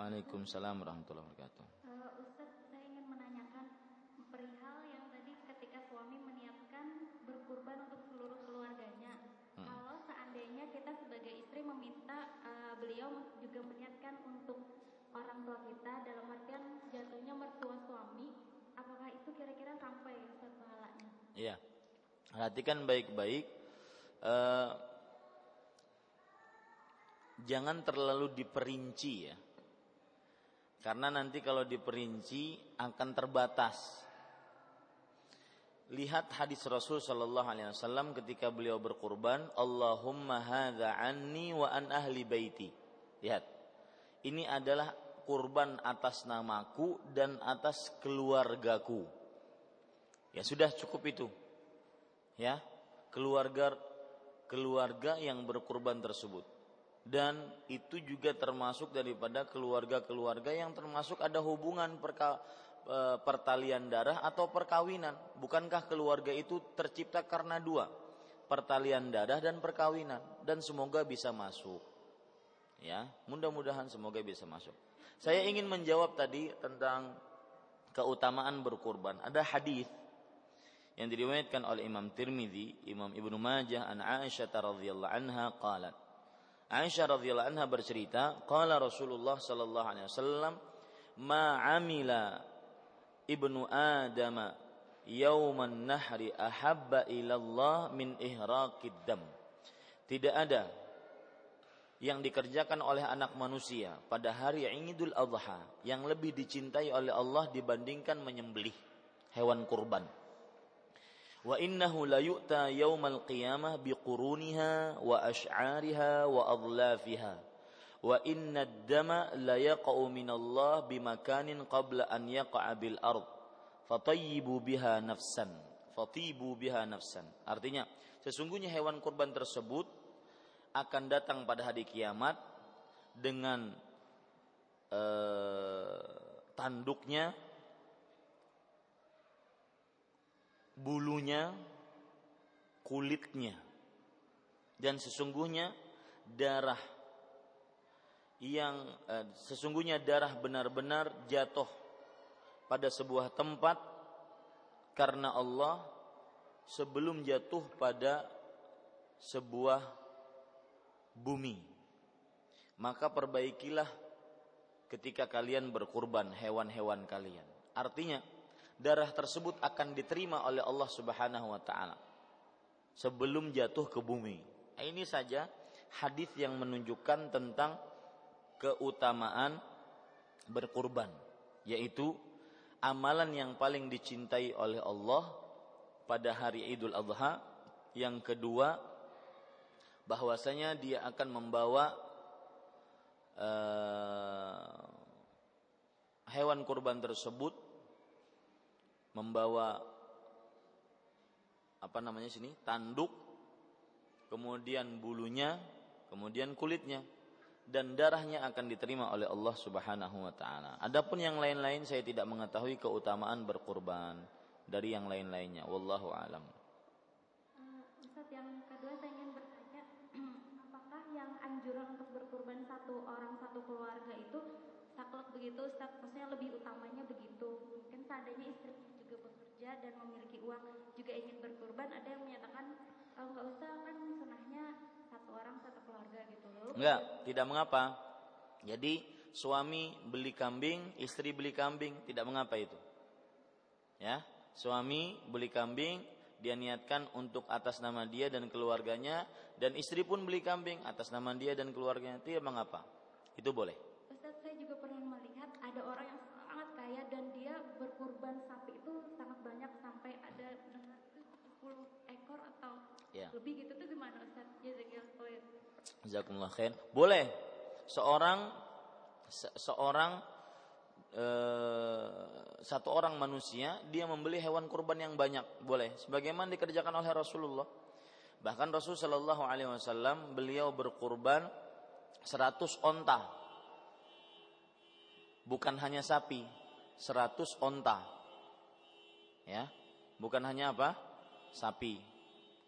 Waalaikumsalam warahmatullahi wabarakatuh. Uh, Ustaz, saya ingin menanyakan perihal yang tadi ketika suami meniatkan berkurban untuk seluruh keluarganya. Hmm. Kalau seandainya kita sebagai istri meminta uh, beliau juga meniatkan untuk orang tua kita, dalam artian jatuhnya mertua suami, apakah itu kira-kira sampai Ustaz pahalanya? Iya. Perhatikan baik-baik. Uh, jangan terlalu diperinci ya. Karena nanti kalau diperinci akan terbatas. Lihat hadis Rasul sallallahu alaihi wasallam ketika beliau berkurban, Allahumma hadza anni wa an ahli baiti. Lihat. Ini adalah kurban atas namaku dan atas keluargaku. Ya sudah cukup itu. Ya, keluarga keluarga yang berkurban tersebut. Dan itu juga termasuk daripada keluarga-keluarga yang termasuk ada hubungan perka, e, pertalian darah atau perkawinan. Bukankah keluarga itu tercipta karena dua, pertalian darah dan perkawinan? Dan semoga bisa masuk. Ya, mudah-mudahan semoga bisa masuk. Saya ingin menjawab tadi tentang keutamaan berkurban. Ada hadis yang diriwayatkan oleh Imam Tirmidzi, Imam Ibnu Majah, an Aisyah radhiyallahu anha qalat. Aisyah radhiyallahu anha bercerita, qala Rasulullah sallallahu alaihi wasallam, "Ma 'amila ibnu Adam yauman nahri ahabba ila Allah min ihraqid dam." Tidak ada yang dikerjakan oleh anak manusia pada hari Idul Adha yang lebih dicintai oleh Allah dibandingkan menyembelih hewan kurban. Wa innahu la yu'ta yaumal qiyamah biquruniha wa ash'ariha wa adlafiha wa inna ad-dama la yaqa'u min Allah bimakanin qabla an yaqa'a bil ard fatayyibu biha nafsan fatibu biha nafsan. Artinya, sesungguhnya hewan kurban tersebut akan datang pada hari kiamat dengan eh, tanduknya, bulunya, kulitnya, dan sesungguhnya darah yang eh, sesungguhnya darah benar-benar jatuh pada sebuah tempat karena Allah sebelum jatuh pada sebuah bumi. Maka perbaikilah ketika kalian berkurban hewan-hewan kalian. Artinya darah tersebut akan diterima oleh Allah Subhanahu wa taala sebelum jatuh ke bumi. Ini saja hadis yang menunjukkan tentang keutamaan berkurban, yaitu amalan yang paling dicintai oleh Allah pada hari Idul Adha. Yang kedua, bahwasanya dia akan membawa uh, hewan kurban tersebut membawa apa namanya sini tanduk, kemudian bulunya, kemudian kulitnya, dan darahnya akan diterima oleh Allah Subhanahu wa taala. Adapun yang lain-lain saya tidak mengetahui keutamaan berkurban dari yang lain-lainnya, wallahu alam. Ustaz, yang kedua saya ingin bertanya, apakah yang anjuran untuk berkurban satu orang satu keluarga itu saklek begitu Ustaz? Maksudnya lebih utamanya begitu. Mungkin seandainya istri bekerja dan memiliki uang juga ingin berkurban, ada yang menyatakan kalau nggak usah, kan sunahnya satu orang satu keluarga gitu loh. Enggak, tidak mengapa. Jadi suami beli kambing, istri beli kambing, tidak mengapa itu. Ya, suami beli kambing, dia niatkan untuk atas nama dia dan keluarganya, dan istri pun beli kambing atas nama dia dan keluarganya, tidak mengapa. Itu boleh. Ustaz, saya juga pernah melihat ada orang yang sangat kaya dan dia berkurban sapi itu sangat banyak sampai ada sepuluh ekor atau ya lebih gitu. Tuh gimana Ustaz? Jazakumullah khair. Boleh. Seorang se- seorang e, satu orang manusia dia membeli hewan kurban yang banyak, boleh. Sebagaimana dikerjakan oleh Rasulullah. Bahkan Rasul sallallahu alaihi wasallam beliau berkurban seratus onta. Bukan hanya sapi. Seratus onta, ya, bukan hanya apa, sapi,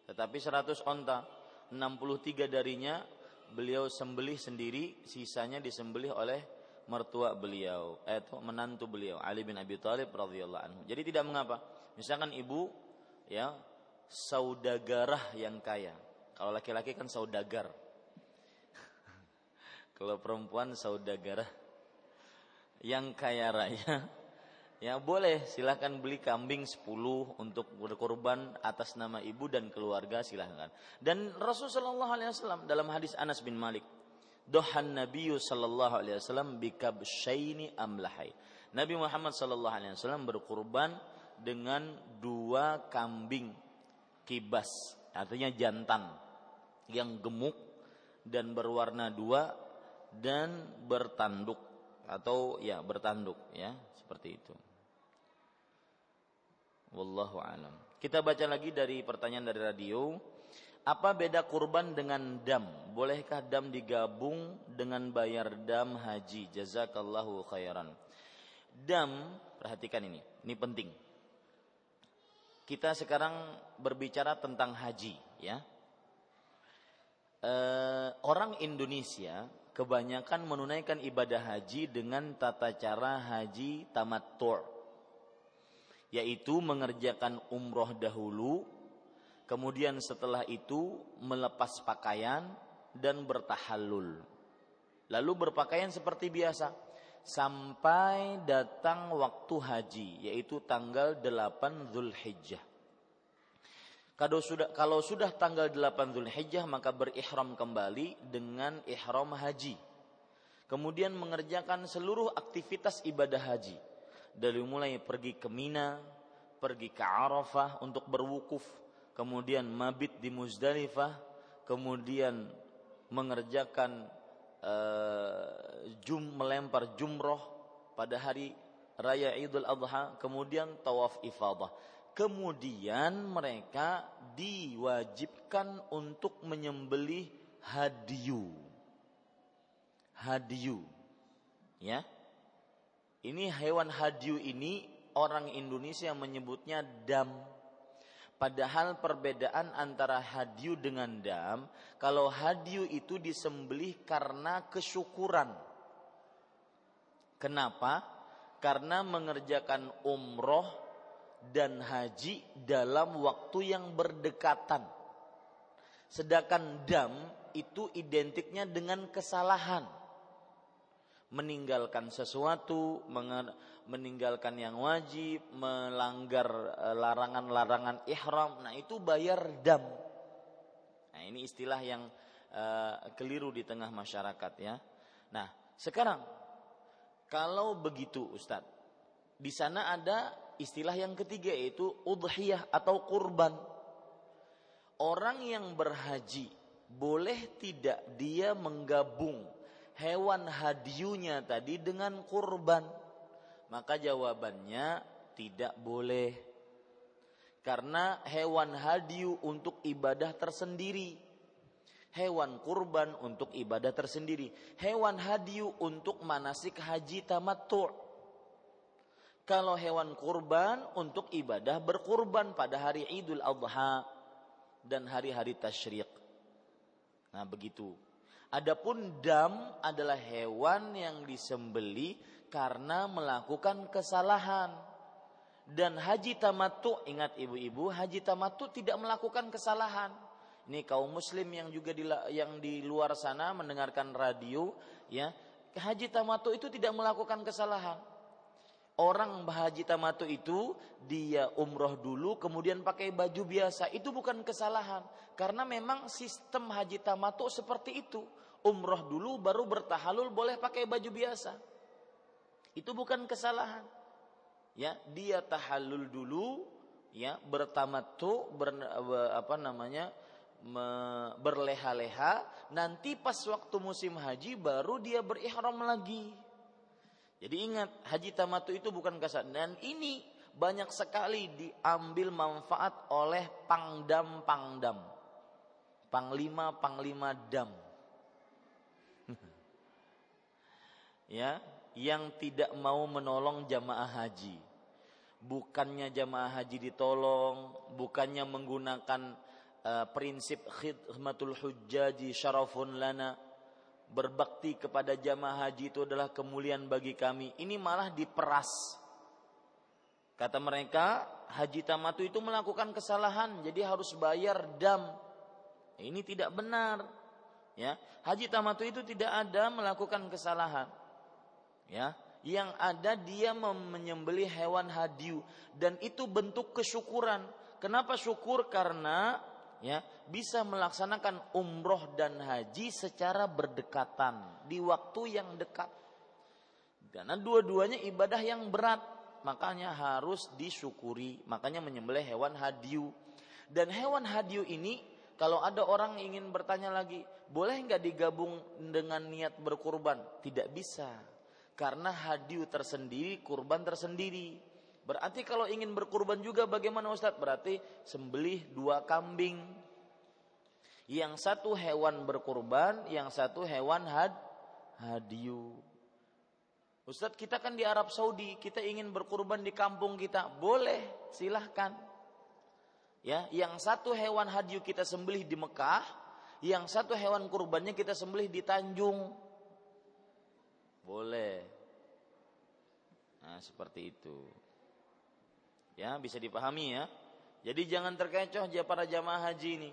tetapi seratus onta, enam puluh tiga darinya beliau sembelih sendiri, sisanya disembelih oleh mertua beliau atau menantu beliau Ali bin Abi Thalib radhiyallahu anhu. Jadi tidak mengapa. Misalkan ibu ya saudagarah yang kaya. Kalau laki-laki kan saudagar. Kalau perempuan saudagarah yang kaya raya. Ya boleh, silahkan beli kambing sepuluh untuk berkorban atas nama ibu dan keluarga, silahkan. Dan Rasulullah sallallahu alaihi wasallam dalam hadis Anas bin Malik, dohan Nabi sallallahu alaihi wasallam bikabshaini amlahai. Nabi Muhammad sallallahu alaihi wasallam berkorban dengan dua kambing kibas, artinya jantan yang gemuk dan berwarna dua dan bertanduk atau ya bertanduk ya seperti itu. Wallahu alam. Kita baca lagi dari pertanyaan dari radio. Apa beda kurban dengan dam? Bolehkah dam digabung dengan bayar dam haji? Jazakallahu khairan. Dam, perhatikan ini. Ini penting. Kita sekarang berbicara tentang haji, ya. E, orang Indonesia kebanyakan menunaikan ibadah haji dengan tata cara haji tamattu', yaitu mengerjakan umroh dahulu, kemudian setelah itu melepas pakaian dan bertahallul. Lalu berpakaian seperti biasa sampai datang waktu haji, yaitu tanggal delapan Zulhijjah. Kalau sudah, kalau sudah tanggal delapan Zulhijjah, maka berihram kembali dengan ihram haji. Kemudian mengerjakan seluruh aktivitas ibadah haji. Dari mulai pergi ke Mina, pergi ke Arafah untuk berwukuf, kemudian mabit di Muzdalifah, kemudian mengerjakan uh, jum, melempar jumroh pada hari Raya Idul Adha, kemudian tawaf ifadah. Kemudian mereka diwajibkan untuk menyembelih hadiyu. Hadiyu. Ya. Ini hewan hadiyu ini orang Indonesia menyebutnya dam. Padahal perbedaan antara hadiyu dengan dam, kalau hadiyu itu disembelih karena kesyukuran. Kenapa? Karena mengerjakan umroh dan haji dalam waktu yang berdekatan. Sedangkan dam itu identiknya dengan kesalahan. Meninggalkan sesuatu, meninggalkan yang wajib, melanggar larangan-larangan ihram. Nah itu bayar dam. Nah ini istilah yang uh, keliru di tengah masyarakat ya. Nah sekarang kalau begitu Ustaz, di sana ada istilah yang ketiga yaitu udhiyah atau kurban. Orang yang berhaji boleh tidak dia menggabung hewan hadiyunya tadi dengan kurban? Maka jawabannya tidak boleh. Karena hewan hadiyu untuk ibadah tersendiri. Hewan kurban untuk ibadah tersendiri. Hewan hadiyu untuk manasik haji tamattu'. Kalau hewan kurban untuk ibadah berkurban pada hari Idul Adha dan hari-hari tasyrik. Nah begitu. Adapun dam adalah hewan yang disembeli karena melakukan kesalahan. Dan haji tamattu, ingat ibu-ibu, haji tamattu tidak melakukan kesalahan. Ini kaum muslim yang juga di, yang di luar sana mendengarkan radio, ya, haji tamattu itu tidak melakukan kesalahan. Orang haji tamattu itu dia umroh dulu kemudian pakai baju biasa. Itu bukan kesalahan. Karena memang sistem haji tamattu seperti itu. Umroh dulu baru bertahalul boleh pakai baju biasa. Itu bukan kesalahan. Ya, dia tahallul dulu ya, bertamattu ber, apa namanya? Me, berleha-leha, nanti pas waktu musim haji baru dia berihram lagi. Jadi ingat, haji tamattu itu bukan kesalahan. Dan ini banyak sekali diambil manfaat oleh pangdam-pangdam. Panglima-panglima dam. Ya, yang tidak mau menolong jamaah haji. Bukannya jamaah haji ditolong, bukannya menggunakan uh, prinsip khidmatul hujjaji syarafun lana. berbakti kepada jamaah haji itu adalah kemuliaan bagi kami. Ini malah diperas. Kata mereka, haji tamatu itu melakukan kesalahan, jadi harus bayar dam. Ini tidak benar. Ya, haji tamatu itu tidak ada melakukan kesalahan. Ya, yang ada dia menyembelih hewan hadiu dan itu bentuk kesyukuran. Kenapa syukur? Karena ya, bisa melaksanakan umroh dan haji secara berdekatan di waktu yang dekat. Karena dua-duanya ibadah yang berat, makanya harus disyukuri. Makanya menyembelih hewan hadiu. Dan hewan hadiu ini, kalau ada orang ingin bertanya lagi, boleh nggak digabung dengan niat berkurban? Tidak bisa, karena hadiu tersendiri, kurban tersendiri. Berarti kalau ingin berkurban juga bagaimana Ustaz? Berarti sembelih dua kambing. Yang satu hewan berkurban, yang satu hewan had, hadiu. Ustaz, kita kan di Arab Saudi, kita ingin berkurban di kampung kita. Boleh, silahkan. Ya, yang satu hewan hadiu kita sembelih di Mekah, yang satu hewan kurbannya kita sembelih di Tanjung. Boleh. Nah, seperti itu. Ya, bisa dipahami ya. Jadi jangan terkecoh ya para jamaah haji ini.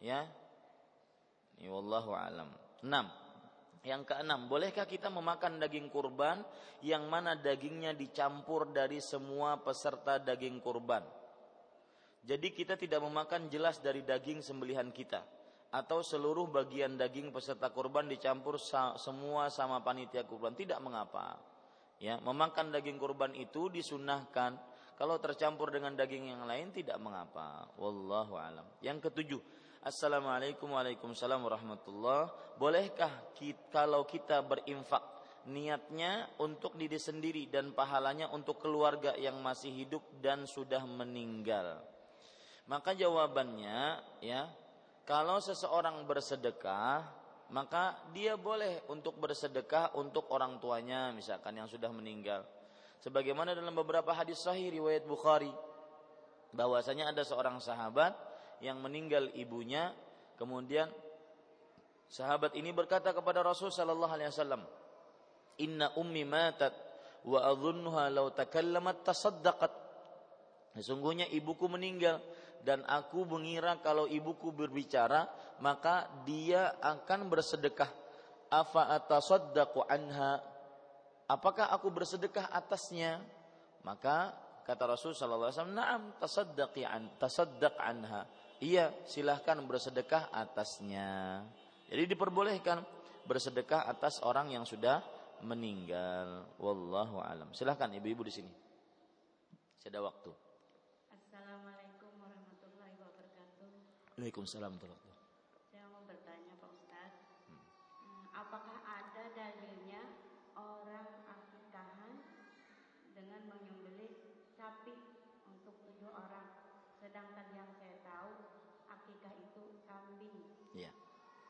Ya. Ini wallahu alam. enam. Yang keenam, bolehkah kita memakan daging kurban yang mana dagingnya dicampur dari semua peserta daging kurban? Jadi kita tidak memakan jelas dari daging sembelihan kita atau seluruh bagian daging peserta kurban dicampur sa- semua sama panitia kurban, tidak mengapa. Ya, memakan daging kurban itu disunahkan. Kalau tercampur dengan daging yang lain tidak mengapa. Wallahu alam. Yang ketujuh, assalamualaikum waalaikumsalam warahmatullah. Bolehkah kita, kalau kita berinfak niatnya untuk diri sendiri dan pahalanya untuk keluarga yang masih hidup dan sudah meninggal? Maka jawabannya ya, kalau seseorang bersedekah, maka dia boleh untuk bersedekah untuk orang tuanya misalkan yang sudah meninggal. Sebagaimana dalam beberapa hadis sahih riwayat Bukhari, bahwasanya ada seorang sahabat yang meninggal ibunya, kemudian sahabat ini berkata kepada Rasul sallallahu alaihi wasallam, "Inna ummi matat wa adhunnuha law takallamat tasaddaqat." Sesungguhnya ibuku meninggal dan aku mengira kalau ibuku berbicara maka dia akan bersedekah. "Afa atasaddaqu anha?" Apakah aku bersedekah atasnya? Maka kata Rasul sallallahu alaihi wasallam, "Na'am, tasaddaqi an, tasaddaq anha." Iya, silahkan bersedekah atasnya. Jadi diperbolehkan bersedekah atas orang yang sudah meninggal. Wallahu alam. Silahkan ibu-ibu di sini. Masih ada waktu. Assalamualaikum warahmatullahi wabarakatuh. Waalaikumsalam warahmatullahi wabarakatuh.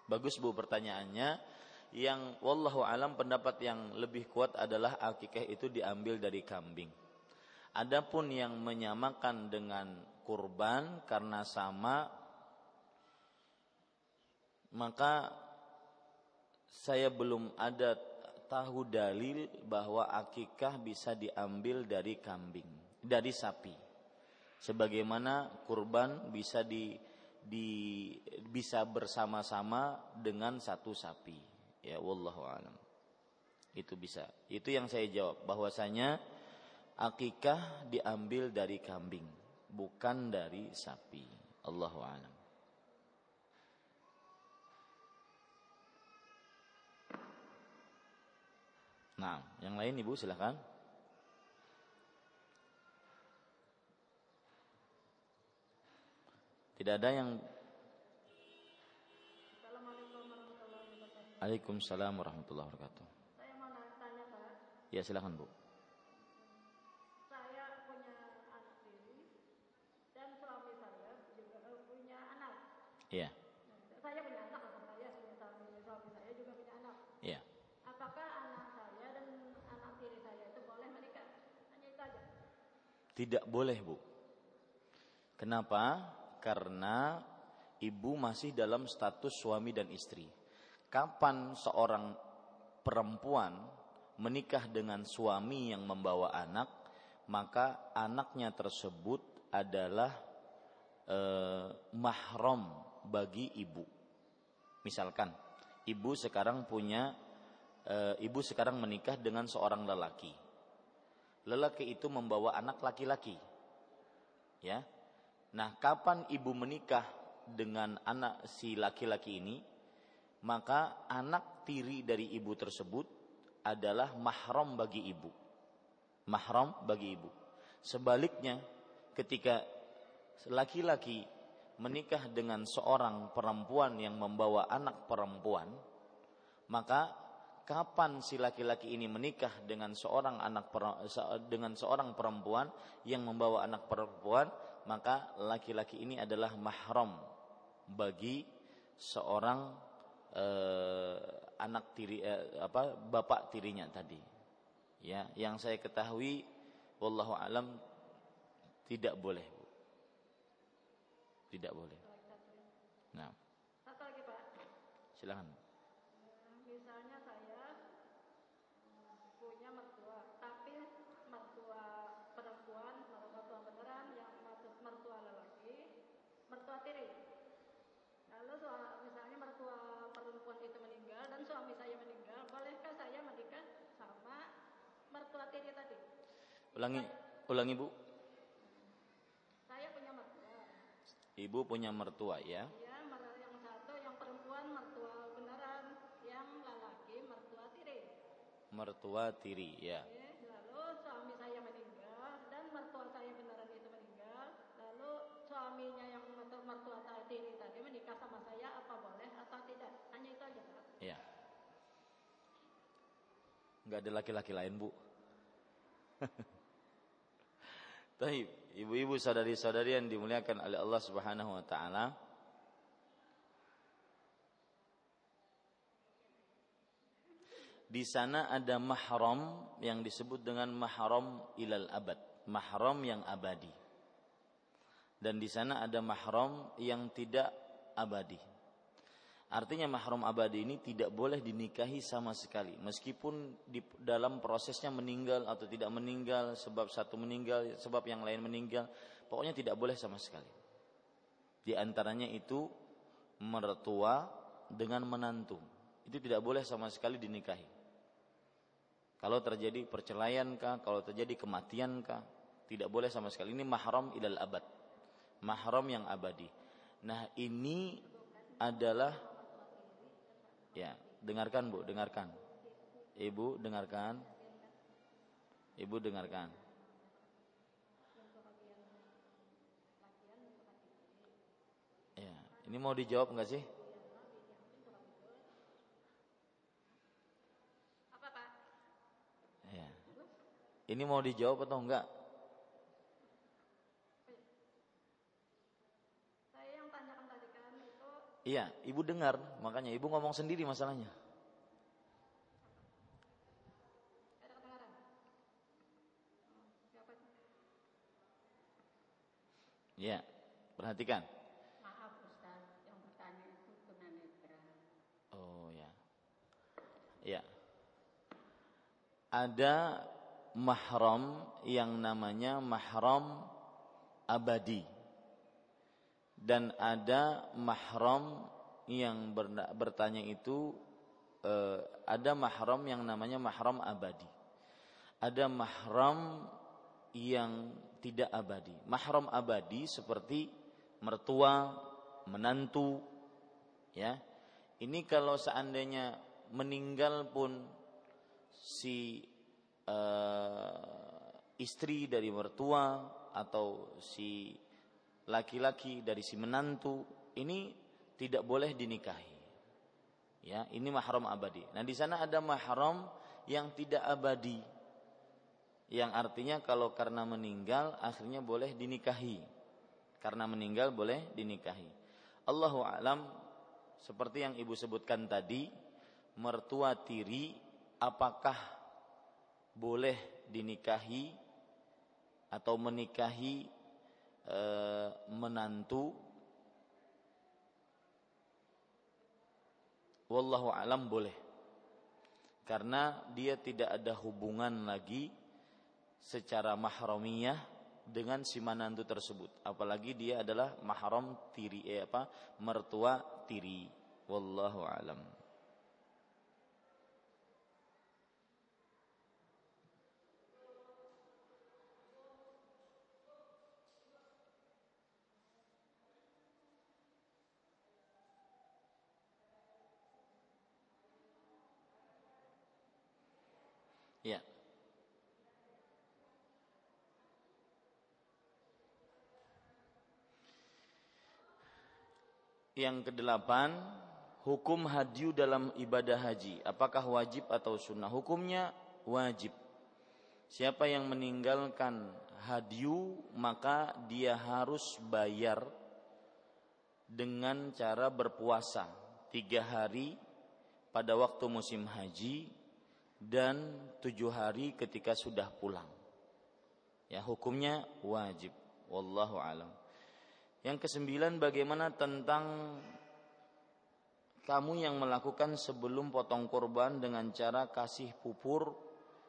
Bagus Bu pertanyaannya. Yang wallahu alam pendapat yang lebih kuat adalah akikah itu diambil dari kambing. Adapun yang menyamakan dengan kurban karena sama, maka saya belum ada tahu dalil bahwa akikah bisa diambil dari kambing, dari sapi. Sebagaimana kurban bisa di Di, bisa bersama-sama dengan satu sapi. Ya wallahu alam. Itu bisa. Itu yang saya jawab, bahwasanya akikah diambil dari kambing, bukan dari sapi. Allahu alam. Nah, yang lain Ibu silakan. Tidak ada yang. Assalamualaikum warahmatullahi wabarakatuh. Waalaikumsalam warahmatullahi wabarakatuh. Saya mau tanya Pak. Ya silakan Bu. Saya punya anak sendiri dan suami saya juga punya anak. Iya. Saya punya anak, saya punya suami, suami saya juga punya anak. Iya. Apakah anak saya dan anak sendiri saya itu boleh menikah? Hanya itu aja. Tidak boleh Bu. Kenapa? Karena ibu masih dalam status suami dan istri. kapan seorang perempuan menikah dengan suami yang membawa anak, maka anaknya tersebut adalah e, mahram bagi ibu. Misalkan ibu sekarang punya e, ibu sekarang menikah dengan seorang lelaki. Lelaki itu membawa anak laki-laki. Ya. Nah, kapan ibu menikah dengan anak si laki-laki ini, maka anak tiri dari ibu tersebut adalah mahram bagi ibu. Mahram bagi ibu. Sebaliknya, ketika laki-laki menikah dengan seorang perempuan yang membawa anak perempuan, maka kapan si laki-laki ini menikah dengan seorang anak dengan seorang perempuan yang membawa anak perempuan, maka laki-laki ini adalah mahram bagi seorang eh, anak tiri eh, apa bapak tirinya tadi. Ya, yang saya ketahui, wallahu alam, tidak boleh, Bu. Tidak boleh. Nah. Satu lagi, Pak. Silakan. Misalnya saya punya mertua, tapi mertua perempuan, mertua beneran, yang maksud mertua lelaki, mertua tiri. Lalu soal, misalnya mertua perempuan itu meninggal dan suami saya meninggal, bolehkah saya menikah sama mertua tiri tadi? Ulangi, ulangi Bu. Saya punya mertua. Ibu punya mertua ya? Iya, yang satu yang perempuan mertua beneran, yang lelaki mertua tiri. Mertua tiri ya. Lalu suami saya meninggal dan mertua saya beneran itu meninggal, lalu suaminya yang mertua tiri tadi menikah sama saya, apa boleh atau tidak? Hanya itu aja. Iya. Enggak ada laki-laki lain, Bu. Tapi ibu-ibu, saudari-saudari yang dimuliakan oleh Allah Subhanahu wa taala, di sana ada mahram yang disebut dengan mahram ilal abad, mahram yang abadi. Dan di sana ada mahram yang tidak abadi. Artinya mahram abadi ini tidak boleh dinikahi sama sekali, meskipun di dalam prosesnya meninggal atau tidak meninggal, sebab satu meninggal, sebab yang lain meninggal, pokoknya tidak boleh sama sekali. Di antaranya itu mertua dengan menantu, itu tidak boleh sama sekali dinikahi. Kalau terjadi perceraian kah, kalau terjadi kematian kah, tidak boleh sama sekali. Ini mahram ilal abad, mahram yang abadi. Nah, ini adalah, ya, dengarkan Bu, dengarkan. Ibu dengarkan. Ibu dengarkan. Ya, ini mau dijawab enggak sih? Apa, Pak? Ya. Ini mau dijawab atau enggak? Iya, ibu dengar, makanya ibu ngomong sendiri masalahnya. Iya, perhatikan. Maaf Ustaz, yang bertanya itu tunanetra. Oh ya, ya. Ada mahram yang namanya mahram abadi. Dan ada mahram yang bertanya itu, eh, ada mahram yang namanya mahram abadi. Ada mahram yang tidak abadi. Mahram abadi seperti mertua, menantu, ya. Ini kalau seandainya meninggal pun si eh, istri dari mertua atau si laki-laki dari si menantu ini tidak boleh dinikahi. Ya, ini mahram abadi. Nah, di sana ada mahram yang tidak abadi, yang artinya kalau karena meninggal akhirnya boleh dinikahi. Karena meninggal boleh dinikahi. Allahu a'lam, seperti yang ibu sebutkan tadi, mertua tiri apakah boleh dinikahi atau menikahi menantu Wallahu alam boleh, karena dia tidak ada hubungan lagi secara mahramiyah dengan si manantu tersebut, apalagi dia adalah mahram tiri, eh apa mertua tiri. Wallahu alam. Ya. Yang kedelapan, hukum hadyu dalam ibadah haji, apakah wajib atau sunnah? Hukumnya wajib. Siapa yang meninggalkan hadyu maka dia harus bayar dengan cara berpuasa tiga hari pada waktu musim haji dan tujuh hari ketika sudah pulang. Ya, hukumnya wajib. Wallahu a'lam. Yang kesembilan, bagaimana tentang kamu yang melakukan sebelum potong kurban dengan cara kasih pupur,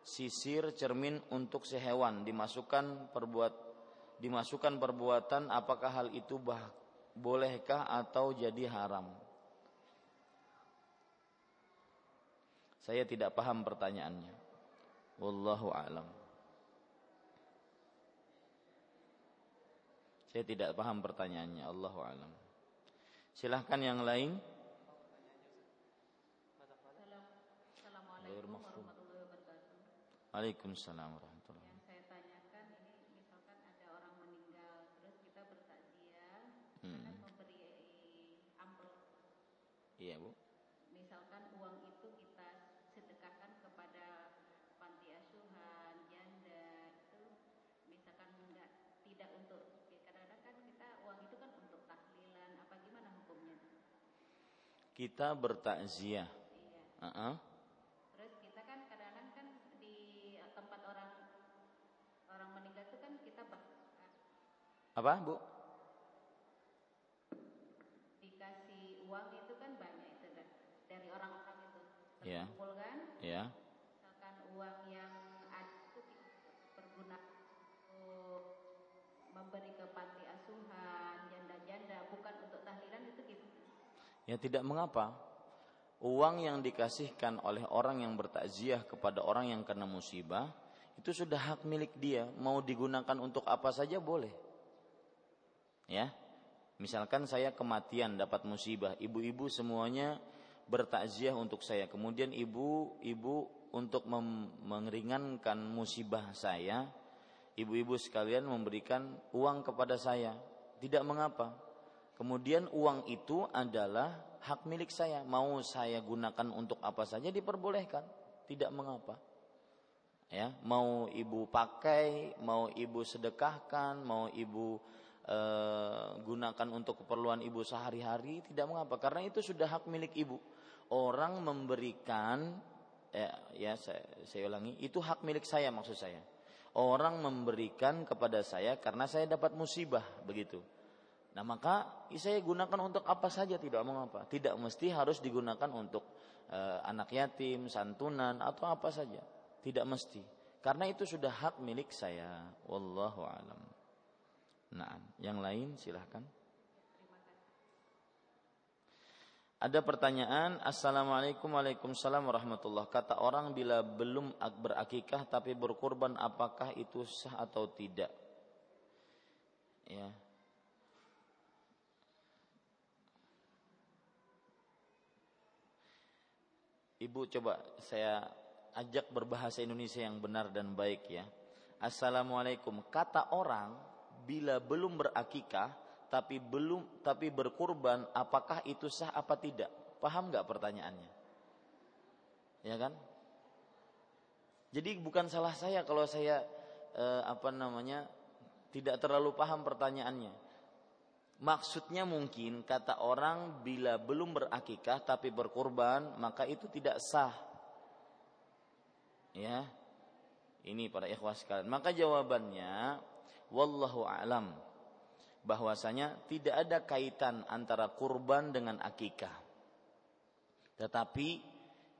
sisir, cermin untuk sehewan, dimasukkan perbuat dimasukkan perbuatan, apakah hal itu bah, bolehkah atau jadi haram? Saya tidak paham pertanyaannya. Wallahu a'lam. Saya tidak paham pertanyaannya. Allahu a'lam. Silahkan yang lain. Assalamualaikum warahmatullahi wabarakatuh. Waalaikumsalam warahmatullahi wabarakatuh. Yang saya tanyakan ini, misalkan ada orang meninggal, terus kita bertakziah, hmm. memberi amplop. Iya bu. Misalkan uang itu kita sedekahkan kepada panti asuhan, janda, itu misalkan enggak, tidak untuk kita bertakziah. Iya. Uh-uh. Terus kita kan kadang-kadang kan di tempat orang orang meninggal itu kan kita bakar. Apa, Bu? Dikasih uang itu kan banyak itu kan dari orang-orang itu. Iya. Terkumpul kan? Iya. Misalkan uang yang ada itu berguna untuk memberi ke panti asuhan, janda-janda, bukan untuk tahlilan itu gitu. Ya, tidak mengapa. Uang yang dikasihkan oleh orang yang bertakziah kepada orang yang kena musibah itu sudah hak milik dia, mau digunakan untuk apa saja boleh. Ya. Misalkan saya kematian dapat musibah, ibu-ibu semuanya bertakziah untuk saya. Kemudian ibu-ibu untuk mem- mengeringankan musibah saya, ibu-ibu sekalian memberikan uang kepada saya. Tidak mengapa. Kemudian uang itu adalah hak milik saya. Mau saya gunakan untuk apa saja diperbolehkan. Tidak mengapa. Ya, mau ibu pakai, mau ibu sedekahkan, mau ibu e, gunakan untuk keperluan ibu sehari-hari, tidak mengapa. Karena itu sudah hak milik ibu. Orang memberikan, eh, ya saya, saya ulangi, itu hak milik saya maksud saya. Orang memberikan kepada saya karena saya dapat musibah, begitu. Nah maka saya gunakan untuk apa saja tidak mengapa. Tidak mesti harus digunakan untuk e, anak yatim, santunan atau apa saja. Tidak mesti. Karena itu sudah hak milik saya. Wallahu alam. Nah, yang lain silahkan. Ada pertanyaan. Assalamualaikum waalaikumsalam warahmatullah. Kata orang bila belum berakikah tapi berkurban, apakah itu sah atau tidak? Ya. Ibu coba saya ajak berbahasa Indonesia yang benar dan baik ya. Assalamualaikum. Kata orang bila belum berakikah tapi belum tapi berkurban, apakah itu sah apa tidak? Paham nggak pertanyaannya? Ya kan? Jadi bukan salah saya kalau saya eh, apa namanya tidak terlalu paham pertanyaannya. Maksudnya mungkin kata orang bila belum berakikah tapi berkurban maka itu tidak sah. Ya. Ini para ikhwah sekalian. Maka jawabannya wallahu a'lam, bahwasanya tidak ada kaitan antara kurban dengan akikah. Tetapi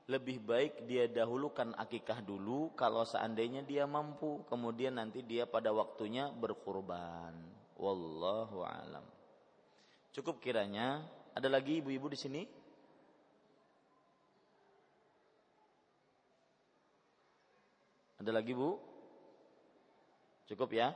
lebih baik dia dahulukan akikah dulu kalau seandainya dia mampu, kemudian nanti dia pada waktunya berkurban. Wallahu alam. Cukup kiranya. Ada lagi ibu-ibu di sini? Ada lagi, Bu? Cukup ya?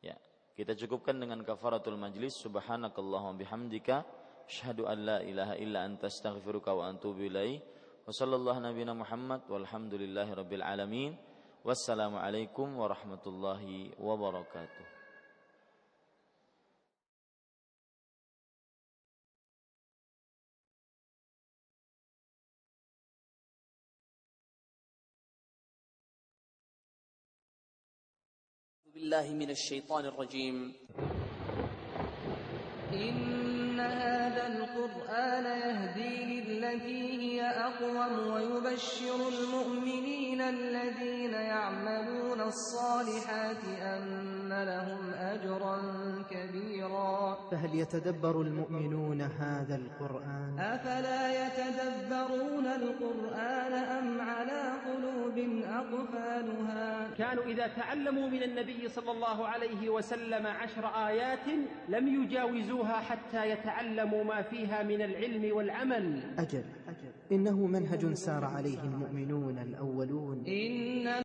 Ya, kita cukupkan dengan kafaratul majlis. Subhanakallahumma bihamdika asyhadu an la ilaha illa anta astaghfiruka wa atubu ilaik. Wa sallallahu nabiyana Muhammad walhamdulillahi rabbil alamin. Wassalamu alaikum warahmatullahi wabarakatuh. بالله من الشيطان الرجيم. إن هذا القرآن يهدي للتي هي أقوم ويبشر المؤمنين الذين يعملون الصالحات أن لهم أجرا كبيرا. فهل يتدبر المؤمنون هذا القرآن؟ أفلا يتدبرون القرآن أم على قلوب أقفالها؟ كانوا إذا تعلموا من النبي صلى الله عليه وسلم عشر آيات لم يجاوزوها حتى يتعلموا ما فيها من العلم والعمل. أجل, أجل. إنه منهج سار عليه المؤمنون الأولون. إن